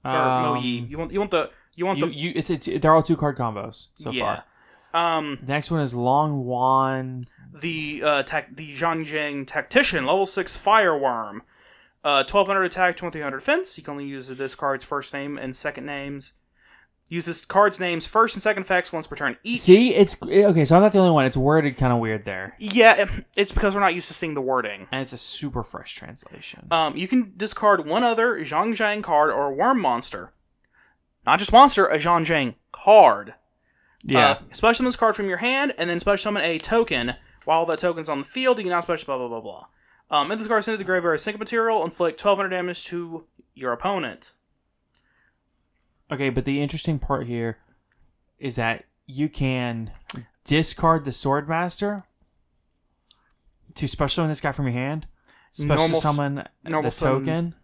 Or um, Moyai. You want, you want the... You want you, the... You, it's, it's, they're all two-card combos, so yeah. far. Um, the next one is Long Wan. The uh, ta- the Zhang Zhen Tactician, level six Fireworm. Uh, twelve hundred attack, twenty-three hundred defense. You can only use this card's first name and second names. Use this card's names first and second effects once per turn each. See, it's okay. So I'm not the only one. It's worded kind of weird there. Yeah, it's because we're not used to seeing the wording, and it's a super fresh translation. Um, you can discard one other Zhang Zhen card or worm monster, not just monster, a Zhang Zhen card. Yeah. Uh, special summon this card from your hand, and then special summon a token. While that token's on the field, you can now special blah blah blah blah. Um, if this card is sent to the graveyard as sync material, inflict twelve hundred damage to your opponent. Okay, but the interesting part here is that you can discard the Swordmaster to special summon this guy from your hand, special normal, summon normal the token, summon.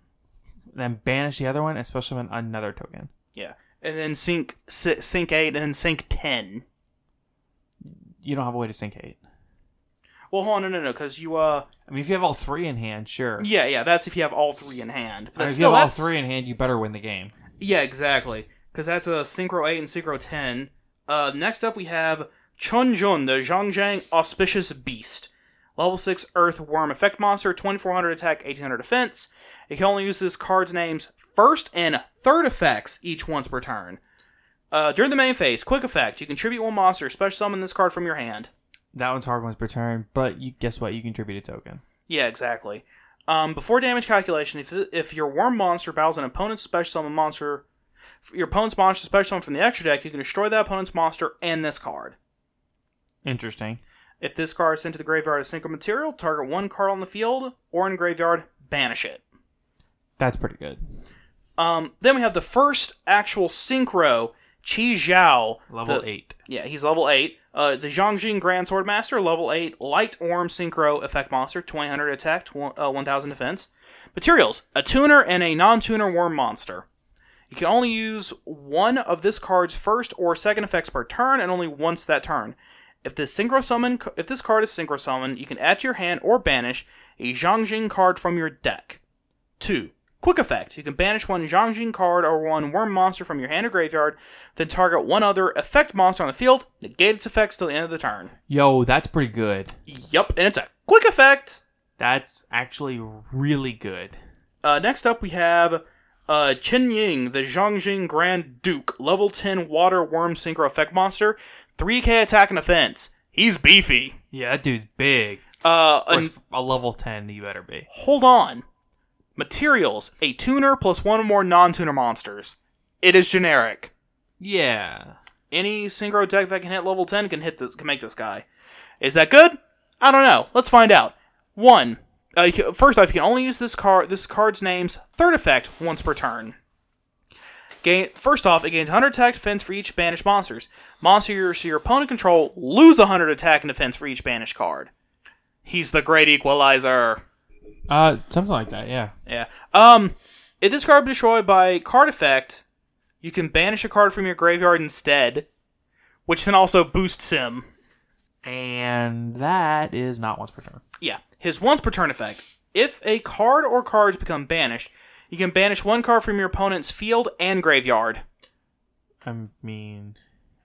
Then banish the other one, and special summon another token. Yeah. and then sync sync eight, and then sync ten. You don't have a way to sync eight. Well, hold on, no, no, no, because you, uh... I mean, if you have all three in hand, sure. Yeah, yeah, that's if you have all three in hand. But I mean, if still, you have that's... all three in hand, you better win the game. Yeah, exactly. Because that's a Synchro eight and Synchro ten. Uh, next up we have Chunjun, the Zhang Zhen Auspicious Beast. Level six Earth Worm Effect Monster, twenty-four hundred attack, eighteen hundred defense. It can only use this card's names first and third effects each once per turn. Uh, during the main phase, quick effect. You contribute one monster, special summon this card from your hand. That one's hard ones per turn, but you, guess what? You contribute a token. Yeah, exactly. Um, before damage calculation, if if your worm monster battles an opponent's special summon monster, your opponent's monster special summon from the extra deck, you can destroy that opponent's monster and this card. Interesting. If this card is sent to the graveyard as synchro material, target one card on the field or in graveyard, banish it. That's pretty good. Um, then we have the first actual synchro, Qi Zhao. Level the, eight. Yeah, he's level eight. Uh, the Zhangjing Grand Swordmaster, level eight, Light Orm Synchro Effect Monster, twenty hundred attack, tw- uh, one thousand defense. Materials, a tuner and a non-tuner worm monster. You can only use one of this card's first or second effects per turn, and only once that turn. If this synchro summon, if this card is synchro summon, you can add to your hand or banish a Zhangjing card from your deck. two. Quick effect. You can banish one Zhangjing card or one worm monster from your hand or graveyard, then target one other effect monster on the field, negate its effects till the end of the turn. Yo, that's pretty good. Yep, and it's a quick effect. That's actually really good. Uh, next up we have uh, Qin Ying, the Zhangjing Grand Duke, level ten water worm synchro effect monster, three K attack and defense. He's beefy. Yeah, that dude's big. Uh, an- a level ten, you better be. Hold on. Materials, a tuner plus one or more non-tuner monsters. It is generic. Yeah. Any synchro deck that can hit level ten can hit this, can make this guy. Is that good? I don't know. Let's find out. One. Uh, first off, you can only use this card. This card's name's third effect once per turn. Gain, first off, it gains one hundred attack defense for each banished monsters. Monsters your opponent control lose one hundred attack and defense for each banished card. He's the great equalizer. Uh, something like that, yeah. Yeah. Um, if this card is destroyed by card effect, you can banish a card from your graveyard instead, which then also boosts him. And that is not once per turn. Yeah. His once per turn effect. If a card or cards become banished, you can banish one card from your opponent's field and graveyard. I mean,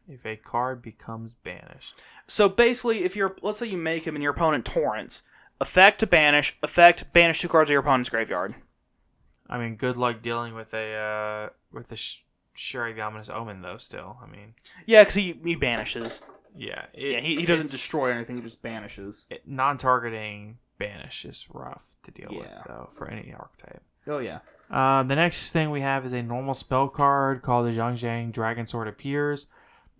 if a card becomes banished. So basically, if you're, let's say you make him and your opponent torrents. Effect to banish. Effect, banish two cards to your opponent's graveyard. I mean, good luck dealing with a uh, with the sh- Shuraig Ominous Omen, though, still. I mean... Yeah, because he, he banishes. Yeah. It, yeah, he, he doesn't destroy anything, he just banishes. It, non-targeting banish is rough to deal yeah. with, though, for any archetype. Oh, yeah. Uh, the next thing we have is a normal spell card called the Zhang Zhang Dragon Sword Appears.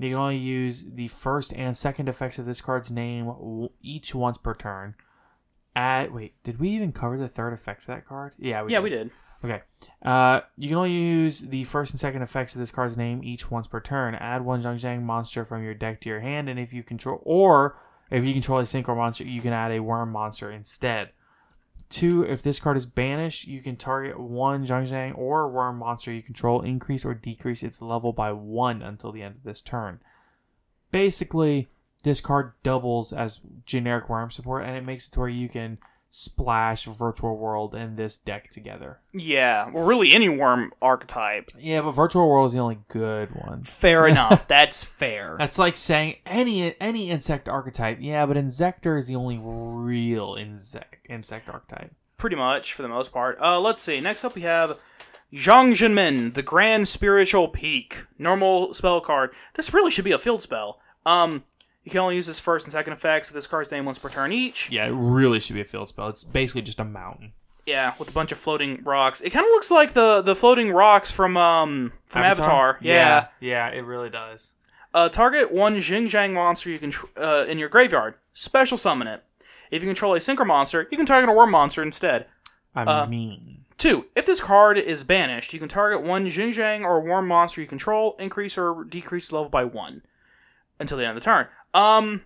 You can only use the first and second effects of this card's name each once per turn. At, wait, did we even cover the third effect for that card? Yeah, we yeah, did. we did. Okay. Uh, you can only use the first and second effects of this card's name each once per turn. Add one Zhang Zhang monster from your deck to your hand, and if you control, or if you control a synchro monster, you can add a worm monster instead. Two, if this card is banished, you can target one Zhang Zhang or worm monster you control, increase or decrease its level by one until the end of this turn. Basically, this card doubles as generic worm support, and it makes it to where you can splash Virtual World and this deck together. Yeah, well, really any worm archetype. Yeah, but Virtual World is the only good one. Fair enough. That's fair. That's like saying any any insect archetype. Yeah, but Insector is the only real insect insect archetype. Pretty much, for the most part. Uh, let's see. Next up we have Zhang Jinmen, the Grand Spiritual Peak. Normal spell card. This really should be a field spell. Um... You can only use this first and second effects of this card's name once per turn each. Yeah, it really should be a field spell. It's basically just a mountain. Yeah, with a bunch of floating rocks. It kind of looks like the, the floating rocks from um from Avatar. Avatar. Yeah. yeah, yeah, it really does. Uh, target one Xinjiang monster you can tr- uh, in your graveyard. Special summon it. If you control a synchro monster, you can target a worm monster instead. I uh, mean. Two. If this card is banished, you can target one Xinjiang or worm monster you control, increase or decrease level by one until the end of the turn. Um,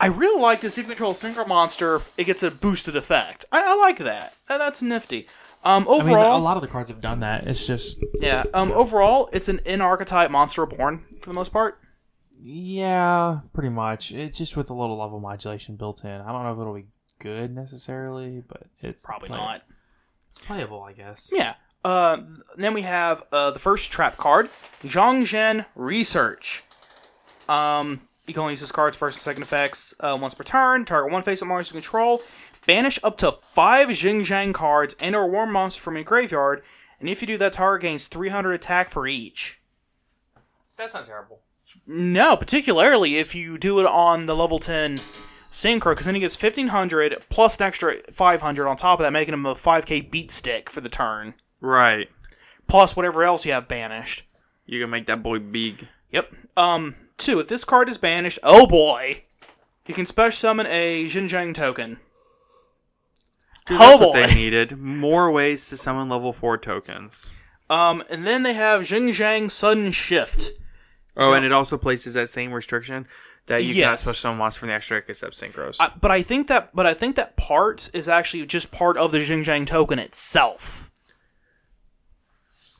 I really like this. If you control a synchro monster, it gets a boosted effect. I, I like that. That's nifty. Um, overall, I mean, a lot of the cards have done that. It's just yeah. Um, overall, it's an in-archetype monster reborn for the most part. Yeah, pretty much. It's just with a little level modulation built in. I don't know if it'll be good necessarily, but it's probably play- not. It's playable, I guess. Yeah. Uh, then we have uh, the first trap card, Zhang Zhen Research. Um, you can only use this card's first and second effects uh, once per turn. Target one face-up monster you control. Banish up to five Zhang Zhen cards and or Wyrm monster from your graveyard. And if you do, that target gains three hundred attack for each. That sounds terrible. No, particularly if you do it on the level ten Synchro, because then he gets fifteen hundred plus an extra five hundred on top of that, making him a five k beat stick for the turn. Right. Plus whatever else you have banished. You can make that boy big. Yep. Um, two, if this card is banished, oh boy, you can special summon a Zhang Zhen token. Dude, that's oh boy. What they needed. More ways to summon level four tokens. Um, and then they have Zhang Zhen Sudden Shift. Oh, and it also places that same restriction that you yes. cannot special summon monsters from the extra deck except synchros. I, but I think that, but I think that part is actually just part of the Zhang Zhen token itself.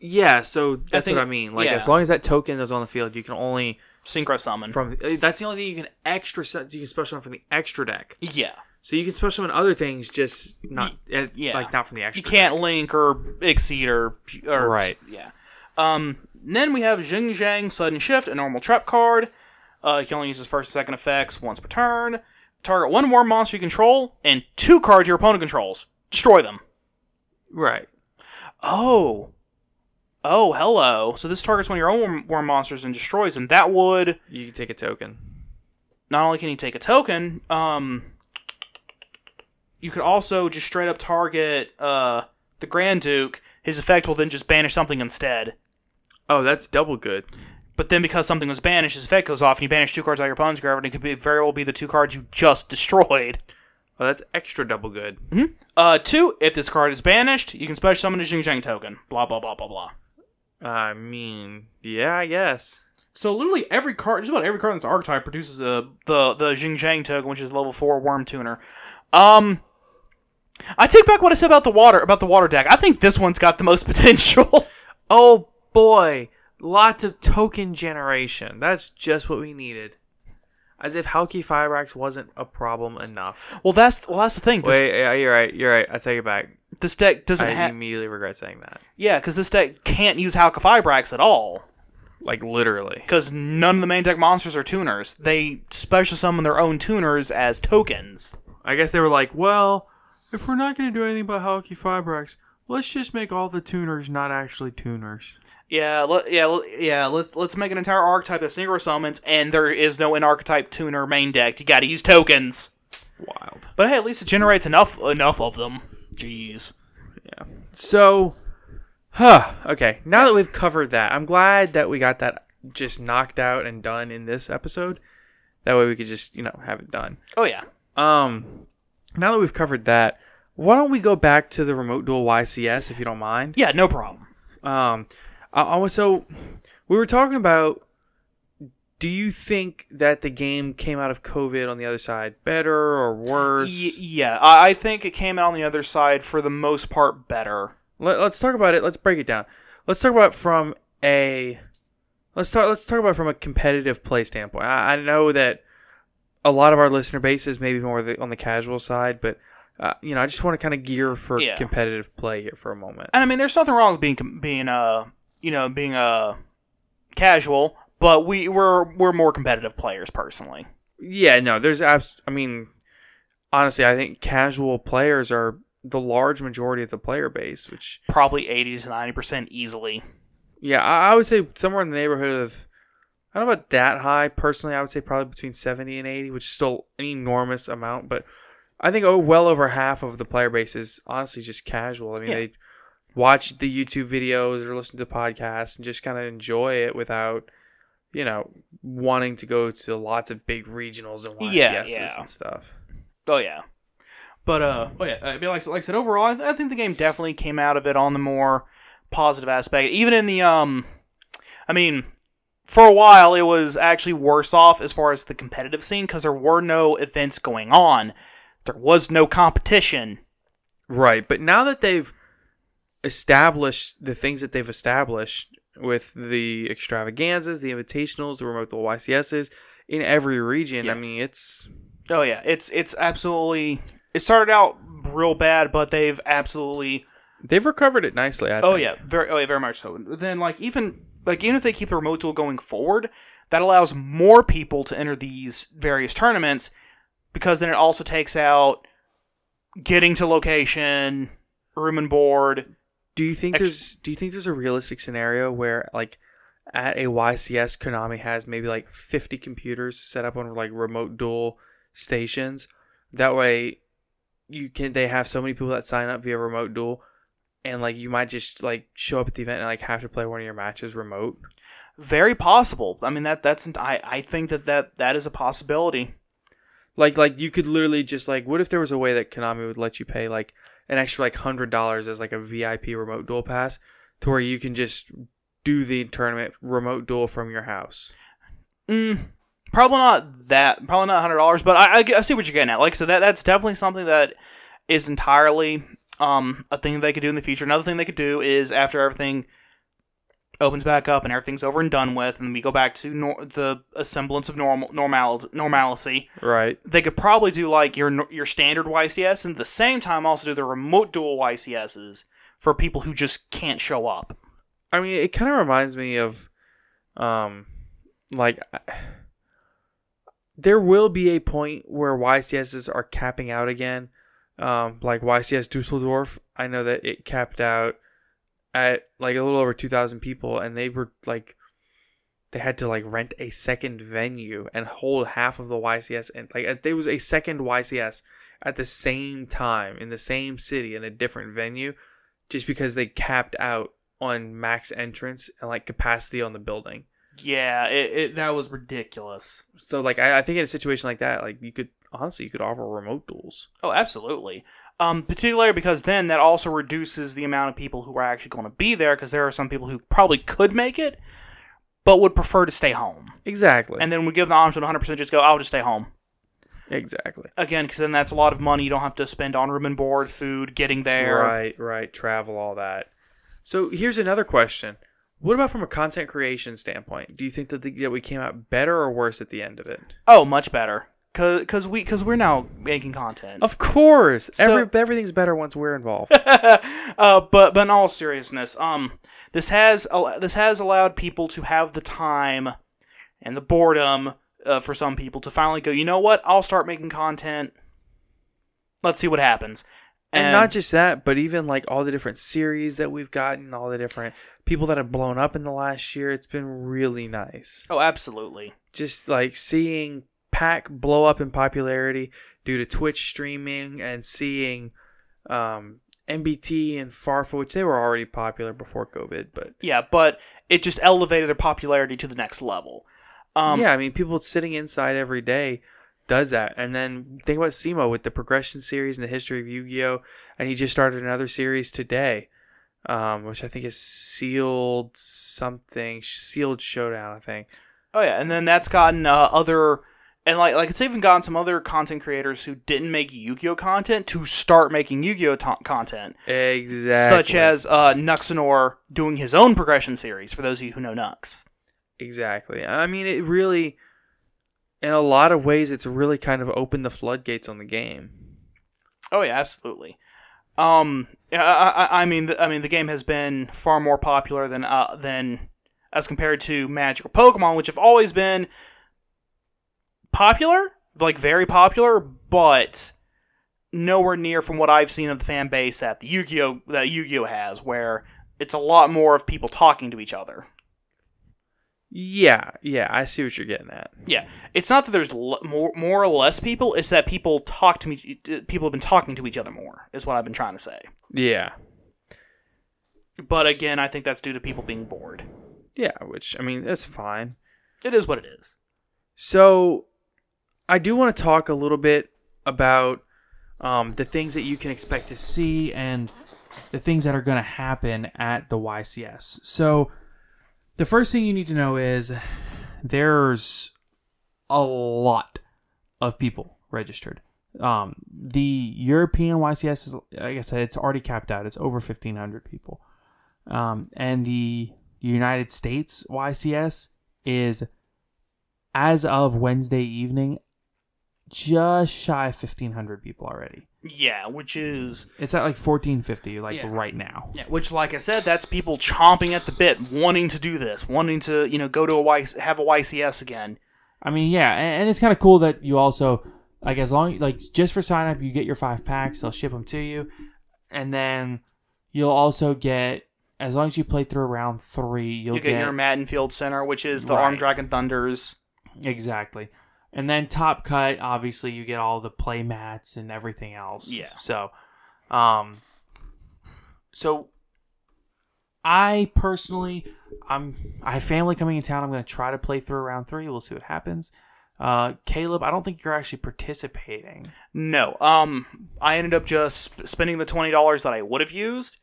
Yeah, so that's I think, what I mean. Like yeah. as long as that token is on the field, you can only synchro summon from. That's the only thing you can extra you can special summon from the extra deck. Yeah. So you can special summon other things, just not yeah. like not from the extra. You can't deck. Link or exceed or, or right. Yeah. Um. And then we have Zhang Zhen Sudden Shift, a normal trap card. Uh, you can only use his first and second effects once per turn. Target one Wyrm monster you control, and two cards your opponent controls. Destroy them. Right. Oh. Oh, hello. So this targets one of your own Wyrm monsters and destroys them. That would... You can take a token. Not only can you take a token, um, you could also just straight up target uh, the Grand Duke. His effect will then just banish something instead. Oh, that's double good. But then because something was banished, his effect goes off, and you banish two cards out of your opponent's graveyard, and it could be, very well be the two cards you just destroyed. Oh, that's extra double good. Mm-hmm. Uh, two, if this card is banished, you can special summon a Zhang Zhen token. Blah, blah, blah, blah, blah. I mean, yeah, I guess. So literally every card, just about every card in this archetype produces a, the, the Zhang Zhen token, which is level four Wyrm tuner. Um... I take back what I said about the water, about the water deck. I think this one's got the most potential. Oh, boy, lots of token generation. That's just what we needed. As if Halki Fireaxe wasn't a problem enough. Well, that's well, that's the thing. This, Wait, yeah, you're right. You're right. I take it back. This deck doesn't. I ha- immediately regret saying that. Yeah, because this deck can't use Halki Fireaxe at all. Like literally. Because none of the main deck monsters are tuners. They special summon their own tuners as tokens. I guess they were like, well, if we're not going to do anything about Halki Fireaxe, let's just make all the tuners not actually tuners. Yeah, let, yeah, let, yeah. Let's let's make an entire archetype that synchro summons, and there is no in archetype tuner main deck. You got to use tokens. Wild. But hey, at least it generates enough enough of them. Jeez. Yeah. So, huh. Okay. Now that we've covered that, I'm glad that we got that just knocked out and done in this episode. That way we could just you know have it done. Oh yeah. Um. Now that we've covered that, why don't we go back to the Remote Duel Y C S if you don't mind? Yeah, no problem. Um. Uh, so, we were talking about, do you think that the game came out of COVID on the other side better or worse? Y- yeah, I think it came out on the other side for the most part better. Let, let's talk about it. Let's break it down. Let's talk about from a let's talk let's talk about from a competitive play standpoint. I, I know that a lot of our listener base is maybe more the, on the casual side, but. Uh, you know, I just want to kind of gear for yeah. competitive play here for a moment. And I mean, there's nothing wrong with being being uh you know being uh casual, but we we're we're more competitive players personally. Yeah, no, there's abs- I mean, honestly, I think casual players are the large majority of the player base, which probably eighty to ninety percent easily. Yeah, I-, I would say somewhere in the neighborhood of, I don't know about that high personally. I would say probably between seventy and eighty, which is still an enormous amount, but. I think oh, well over half of the player base is honestly just casual. I mean, yeah. they watch the YouTube videos or listen to podcasts and just kind of enjoy it without, you know, wanting to go to lots of big regionals and Y C S's yeah, yeah. and stuff. Oh, yeah. But, uh, oh, yeah. I mean, like, like I said, overall, I, th- I think the game definitely came out of it on the more positive aspect. Even in the, um, I mean... For a while, it was actually worse off as far as the competitive scene because there were no events going on. There was no competition. Right, but now that they've established the things that they've established with the extravaganzas, the invitationals, the remote duel Y C Ss in every region. Yeah. I mean, it's... Oh, yeah. It's it's absolutely... It started out real bad, but they've absolutely... They've recovered it nicely, I think. Oh, yeah. Very, oh, yeah, very much so. Then, like, even... Like, even if they keep the remote duel going forward, that allows more people to enter these various tournaments, because then it also takes out getting to location, room and board. Do you think ex- there's do you think there's a realistic scenario where, like, at a Y C S, Konami has maybe like fifty computers set up on like remote duel stations? That way, you can they have so many people that sign up via remote duel. And, like, you might just, like, show up at the event and, like, have to play one of your matches remote. Very possible. I mean, that that's... I, I think that, that that is a possibility. Like, like you could literally just, like... What if there was a way that Konami would let you pay, like, an extra, like, one hundred dollars as, like, a V I P remote duel pass to where you can just do the tournament remote duel from your house? Mm, probably not that. Probably not one hundred dollars, but I, I, I see what you're getting at. Like, so that that's definitely something that is entirely... Um, a thing they could do in the future. Another thing they could do is after everything opens back up and everything's over and done with, and we go back to nor- the a semblance of normal normal normalcy. Right. They could probably do like your your standard Y C S, and at the same time also do the remote duel Y C Ss for people who just can't show up. I mean, it kind of reminds me of, um, like there will be a point where Y C Ss are capping out again. Um, like Y C S Dusseldorf, I know that it capped out at like a little over two thousand people, and they were like, they had to like rent a second venue and hold half of the Y C S, and like there was a second Y C S at the same time in the same city in a different venue, just because they capped out on max entrance and like capacity on the building. Yeah, it, it that was ridiculous. So like I, I think in a situation like that, like you could. Honestly, you could offer remote duels. Oh, absolutely. Um, particularly because then that also reduces the amount of people who are actually going to be there, because there are some people who probably could make it, but would prefer to stay home. Exactly. And then we give the option one hundred percent just go, I'll just stay home. Exactly. Again, because then that's a lot of money you don't have to spend on room and board, food, getting there. Right, right. Travel, all that. So here's another question. What about from a content creation standpoint? Do you think that, the, that we came out better or worse at the end of it? Oh, much better. Cause, cause we, cause we're now making content. Of course, so, Every, everything's better once we're involved. uh, but, but in all seriousness, um, this has, this has allowed people to have the time and the boredom uh, for some people to finally go, you know what? I'll start making content. Let's see what happens. And, and not just that, but even like all the different series that we've gotten, all the different people that have blown up in the last year. It's been really nice. Oh, absolutely. Just like seeing. Pack blow up in popularity due to Twitch streaming and seeing um, M B T and Farfa, which they were already popular before COVID. But yeah, but it just elevated their popularity to the next level. Um, yeah, I mean, people sitting inside every day does that. And then think about SEMO with the progression series and the history of Yu-Gi-Oh! And he just started another series today, um, which I think is Sealed something, Sealed Showdown, I think. Oh yeah, and then that's gotten uh, other... And, like, like it's even gotten some other content creators who didn't make Yu-Gi-Oh! Content to start making Yu-Gi-Oh! To- content. Exactly. Such as uh, Nuxinor doing his own progression series, for those of you who know Nux. Exactly. I mean, it really, in a lot of ways, it's really kind of opened the floodgates on the game. Oh, yeah, absolutely. Um, I, I, I mean, the, I mean, the game has been far more popular than uh, than as compared to Magic or Pokemon, which have always been... popular, like very popular, but nowhere near from what I've seen of the fan base that the Yu-Gi-Oh that Yu-Gi-Oh has, where it's a lot more of people talking to each other. Yeah, yeah, I see what you're getting at. Yeah, it's not that there's l- more, more or less people; it's that people talk to me. People have been talking to each other more, is what I've been trying to say. Yeah, but again, I think that's due to people being bored. Yeah, which I mean, that's fine. It is what it is. So. I do want to talk a little bit about um, the things that you can expect to see and the things that are going to happen at the Y C S. So the first thing you need to know is there's a lot of people registered. Um, the European Y C S is, like I said, it's already capped out. It's over fifteen hundred people. Um, and the United States Y C S is, as of Wednesday evening, just shy of fifteen hundred people already. Yeah, which is... It's at like fourteen fifty, like yeah. right now. Yeah, which, like I said, that's people chomping at the bit, wanting to do this, wanting to, you know, go to a Y, have a Y C S again. I mean, yeah, and, and it's kind of cool that you also, like, as long, like, just for sign up, you get your five packs, they'll ship them to you, and then you'll also get, as long as you play through round three, you'll you get, get your Madden Field Center, which is the right. Armed Dragon Thunders. Exactly. And then Top Cut, obviously, you get all the play mats and everything else. Yeah. So, um, so I personally, I'm, I have family coming in town. I'm going to try to play through round three. We'll see what happens. Uh, Caleb, I don't think you're actually participating. No. Um, I ended up just spending the twenty dollars that I would have used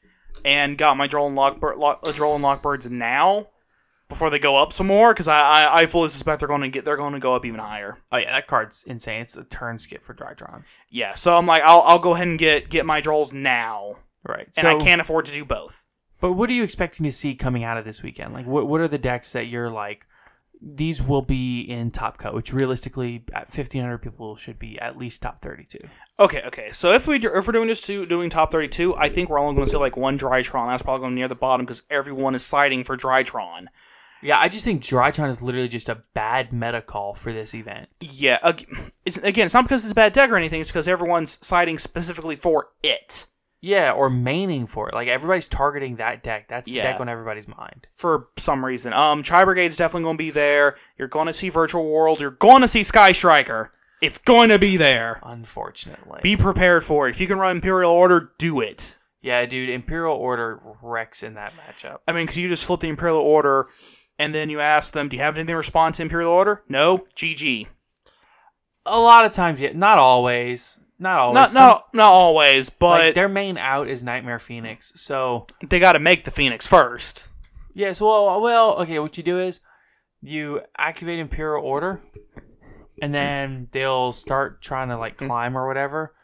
and got my Droll and Lockbird, Lock, uh, Droll and Lockbirds now. Before they go up some more, because I, I I fully suspect they're going to get they're going to go up even higher. Oh yeah, that card's insane. It's a turn skip for Drytrons. Yeah, so I'm like, I'll I'll go ahead and get get my Drolls now. Right, so, and I can't afford to do both. But what are you expecting to see coming out of this weekend? Like, what what are the decks that you're like, these will be in Top Cut, which realistically at fifteen hundred people should be at least top thirty-two. Okay, okay. So if we do, if we're doing this to doing top thirty-two, I think we're only going to see like one Drytron. That's probably going near the bottom because everyone is siding for Drytron. Yeah, I just think Drytron is literally just a bad meta call for this event. Yeah, it's, again, it's not because it's a bad deck or anything. It's because everyone's siding specifically for it. Yeah, or maining for it. Like, everybody's targeting that deck. That's yeah. the deck on everybody's mind. For some reason. Um, Tri-Brigade's definitely going to be there. You're going to see Virtual World. You're going to see Sky Striker. It's going to be there. Unfortunately. Be prepared for it. If you can run Imperial Order, do it. Yeah, dude, Imperial Order wrecks in that matchup. I mean, because you just flip the Imperial Order... And then you ask them, do you have anything to respond to Imperial Order? No? G G. A lot of times, yeah. Not always. Not always. Not, Some, not, not always, but... Like, their main out is Nightmare Phoenix, so... They gotta make the Phoenix first. Yes, well, well, okay, what you do is you activate Imperial Order, and then they'll start trying to, like, climb or whatever,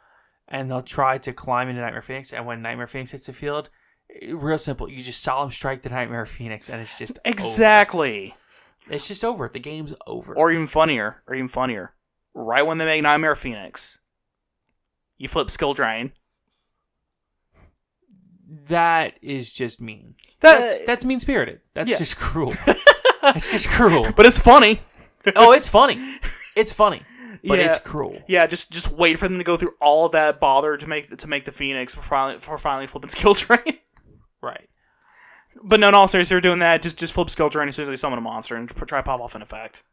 and they'll try to climb into Nightmare Phoenix, and when Nightmare Phoenix hits the field... Real simple. You just Solemn Strike the Nightmare Phoenix, and it's just exactly. Over. It's just over. The game's over. Or even funnier. Or even funnier. Right when they make Nightmare Phoenix, you flip Skill Drain. That is just mean. That, that's that's mean spirited. That's yeah. just cruel. That's just cruel. But it's funny. Oh, it's funny. It's funny. But yeah. it's cruel. Yeah, just just wait for them to go through all of that bother to make to make the Phoenix before finally, before finally flipping Skill Drain. Right. But no, in all seriousness, they're doing that. Just just flip Skill Drain as soon as they summon a monster and try to pop off an effect.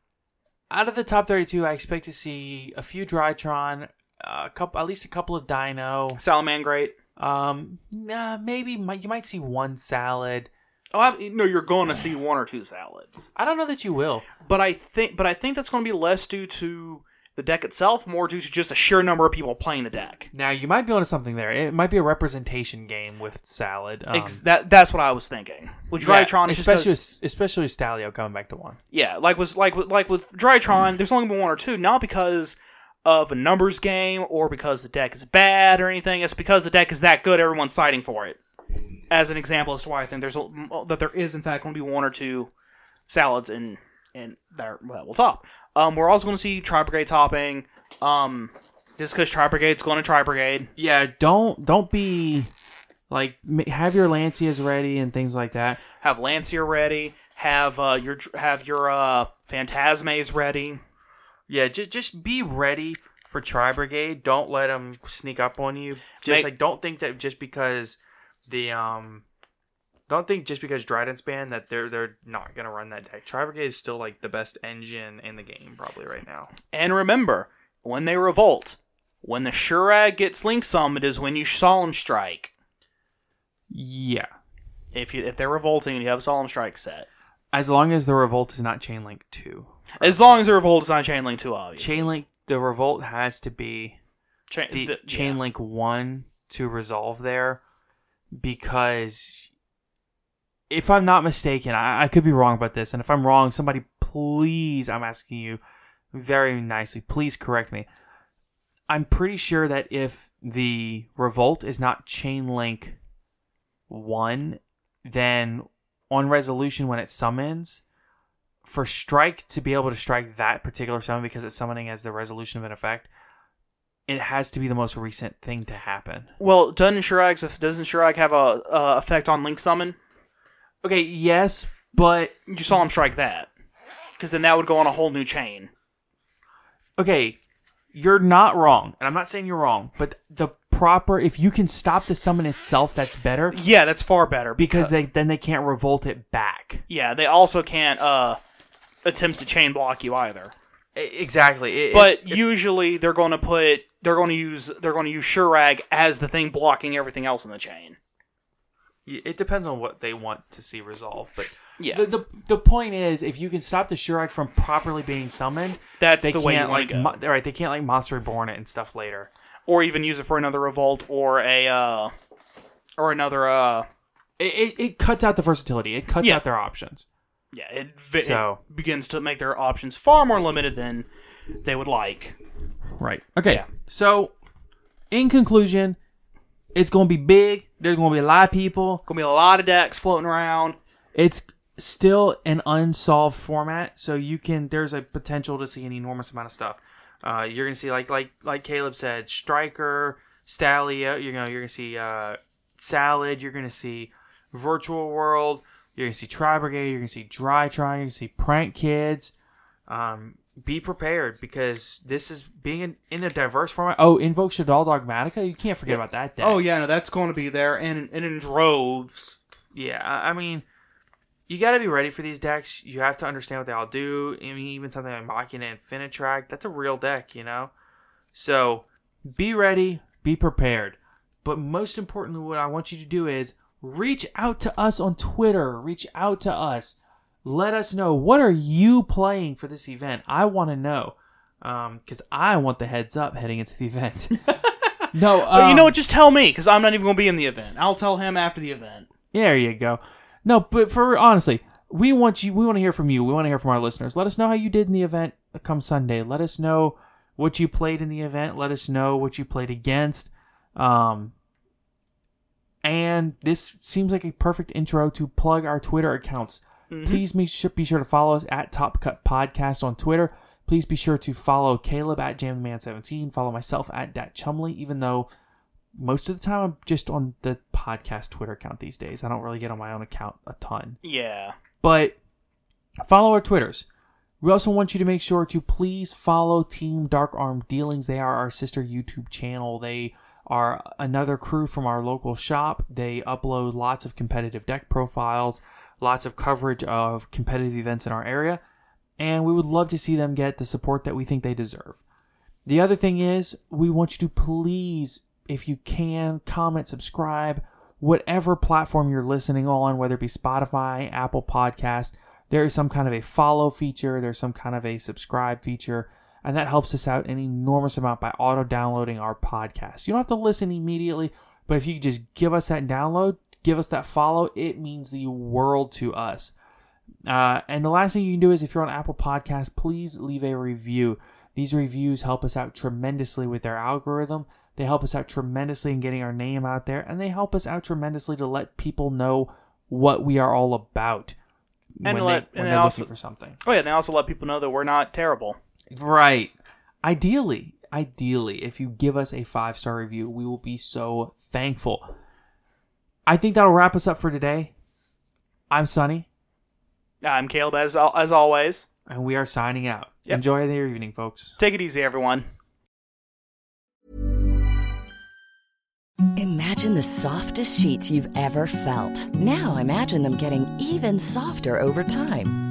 Out of the top thirty-two, I expect to see a few Drytron, a couple, at least a couple of Dino. Salamangrate. Um, nah, maybe you might see one Salad. Oh I, no, you're going to see one or two Salads. I don't know that you will, but I think, but I think that's going to be less due to the deck itself, more due to just a sheer number of people playing the deck. Now, you might be onto something there. It might be a representation game with Salad. Um, Ex- that that's what I was thinking. With Drytron, yeah, especially just especially Stalio coming back to one. Yeah, like was like like with Drytron, mm. there's only been one or two, not because of a numbers game or because the deck is bad or anything. It's because the deck is that good. Everyone's siding for it. As an example as to why I think there's a, that there is in fact going to be one or two Salads in in there. Well, we'll top. Um, we're also going to see Tri-Brigade topping, um, just because Tri-Brigade's going to Tri-Brigade. Yeah, don't don't be, like, have your Lancias ready and things like that. Have Lancia ready, have uh, your have your uh, Phantasmes ready. Yeah, just, just be ready for Tri-Brigade. Don't let them sneak up on you. Just, Make- like, don't think that just because the, um... Don't think just because Dryden's banned that they're they're not gonna run that deck. Tri-Brigade is still like the best engine in the game probably right now. And remember, when they revolt, when the Shuraig gets Link Summoned is when you Solemn Strike. Yeah. If you if they're revolting and you have a Solemn Strike set. As long as the revolt is not Chain Link two. Right? As long as the revolt is not Chain Link two, obviously. Chain Link the revolt has to be Chain, the, the, Chain yeah. Link one to resolve there because if I'm not mistaken, I, I could be wrong about this, and if I'm wrong, somebody please, I'm asking you very nicely, please correct me. I'm pretty sure that if the Revolt is not Chain Link one, then on resolution when it summons, for Strike to be able to strike that particular summon, because it's summoning as the resolution of an effect, it has to be the most recent thing to happen. Well, doesn't Shuraig, doesn't Shuraig have a uh, effect on Link Summon? Okay, yes, but... You saw him strike that. Because then that would go on a whole new chain. Okay, you're not wrong. And I'm not saying you're wrong. But the proper... If you can stop the summon itself, that's better. Yeah, that's far better. Because, because they then they can't revolt it back. Yeah, they also can't uh, attempt to chain block you either. Exactly. It, but it, usually they're going to put they're going to use they're going to use Shuraig as the thing blocking everything else in the chain. It depends on what they want to see resolved, but yeah. The the, the point is, if you can stop the Shuraig from properly being summoned, that's they the can't way you like mo- right. They can't like Monster Reborn it and stuff later, or even use it for another revolt or a uh, or another. Uh, it, it it cuts out the versatility. It cuts yeah. out their options. Yeah, it, vi- so, it begins to make their options far more limited than they would like. Right. Okay. Yeah. So, in conclusion, it's going to be big. There's going to be a lot of people. Going to be a lot of decks floating around. It's still an unsolved format, so you can. There's a potential to see an enormous amount of stuff. Uh, you're going to see, like like like Caleb said, Striker, Stalia. You know, you're going to see uh, Salad. You're going to see Virtual World. You're going to see Tri-Brigade, you're going to see Drytron, you're going to see Prank Kids. Um, be prepared, because this is being in, in a diverse format. Oh, Invoke Shadal Dogmatica? You can't forget yeah. about that deck. Oh, yeah, no, that's going to be there, and, and in droves. Yeah, I mean, you got to be ready for these decks. You have to understand what they all do. I mean, even something like Machina and Infinitrack, that's a real deck, you know? So, be ready, be prepared. But most importantly, what I want you to do is reach out to us on Twitter. Reach out to us. Let us know, what are you playing for this event? I want to know, because um, I want the heads up heading into the event. No, um, well, you know what? Just tell me, because I'm not even going to be in the event. I'll tell him after the event. There you go. No, but for honestly, we want you. We want to hear from you. We want to hear from our listeners. Let us know how you did in the event come Sunday. Let us know what you played in the event. Let us know what you played against. Um. And this seems like a perfect intro to plug our Twitter accounts. Mm-hmm. Please be sure, be sure to follow us at Top Cut Podcast on Twitter. Please be sure to follow Caleb at Jam Man seventeen. Follow myself at Dat Chumley, even though most of the time I'm just on the podcast Twitter account these days. I don't really get on my own account a ton. Yeah. But follow our Twitters. We also want you to make sure to please follow Team Dark Arm Dealings. They are our sister YouTube channel. They are another crew from our local shop. They upload lots of competitive deck profiles, lots of coverage of competitive events in our area, and we would love to see them get the support that we think they deserve. The other thing is, we want you to please, if you can, comment, subscribe, whatever platform you're listening on, whether it be Spotify, Apple Podcasts. There is some kind of a follow feature, there's some kind of a subscribe feature, and that helps us out an enormous amount by auto-downloading our podcast. You don't have to listen immediately, but if you just give us that download, give us that follow, it means the world to us. Uh, and the last thing you can do is, if you're on Apple Podcasts, please leave a review. These reviews help us out tremendously with their algorithm. They help us out tremendously in getting our name out there, and they help us out tremendously to let people know what we are all about and when, let, they, when and they're they also, looking for something. Oh yeah, they also let people know that we're not terrible. Right. Ideally, ideally, if you give us a five-star review, we will be so thankful. I think that'll wrap us up for today. I'm Sonny. I'm Caleb, as, as always. And we are signing out. Yep. Enjoy the evening, folks. Take it easy, everyone. Imagine the softest sheets you've ever felt. Now imagine them getting even softer over time.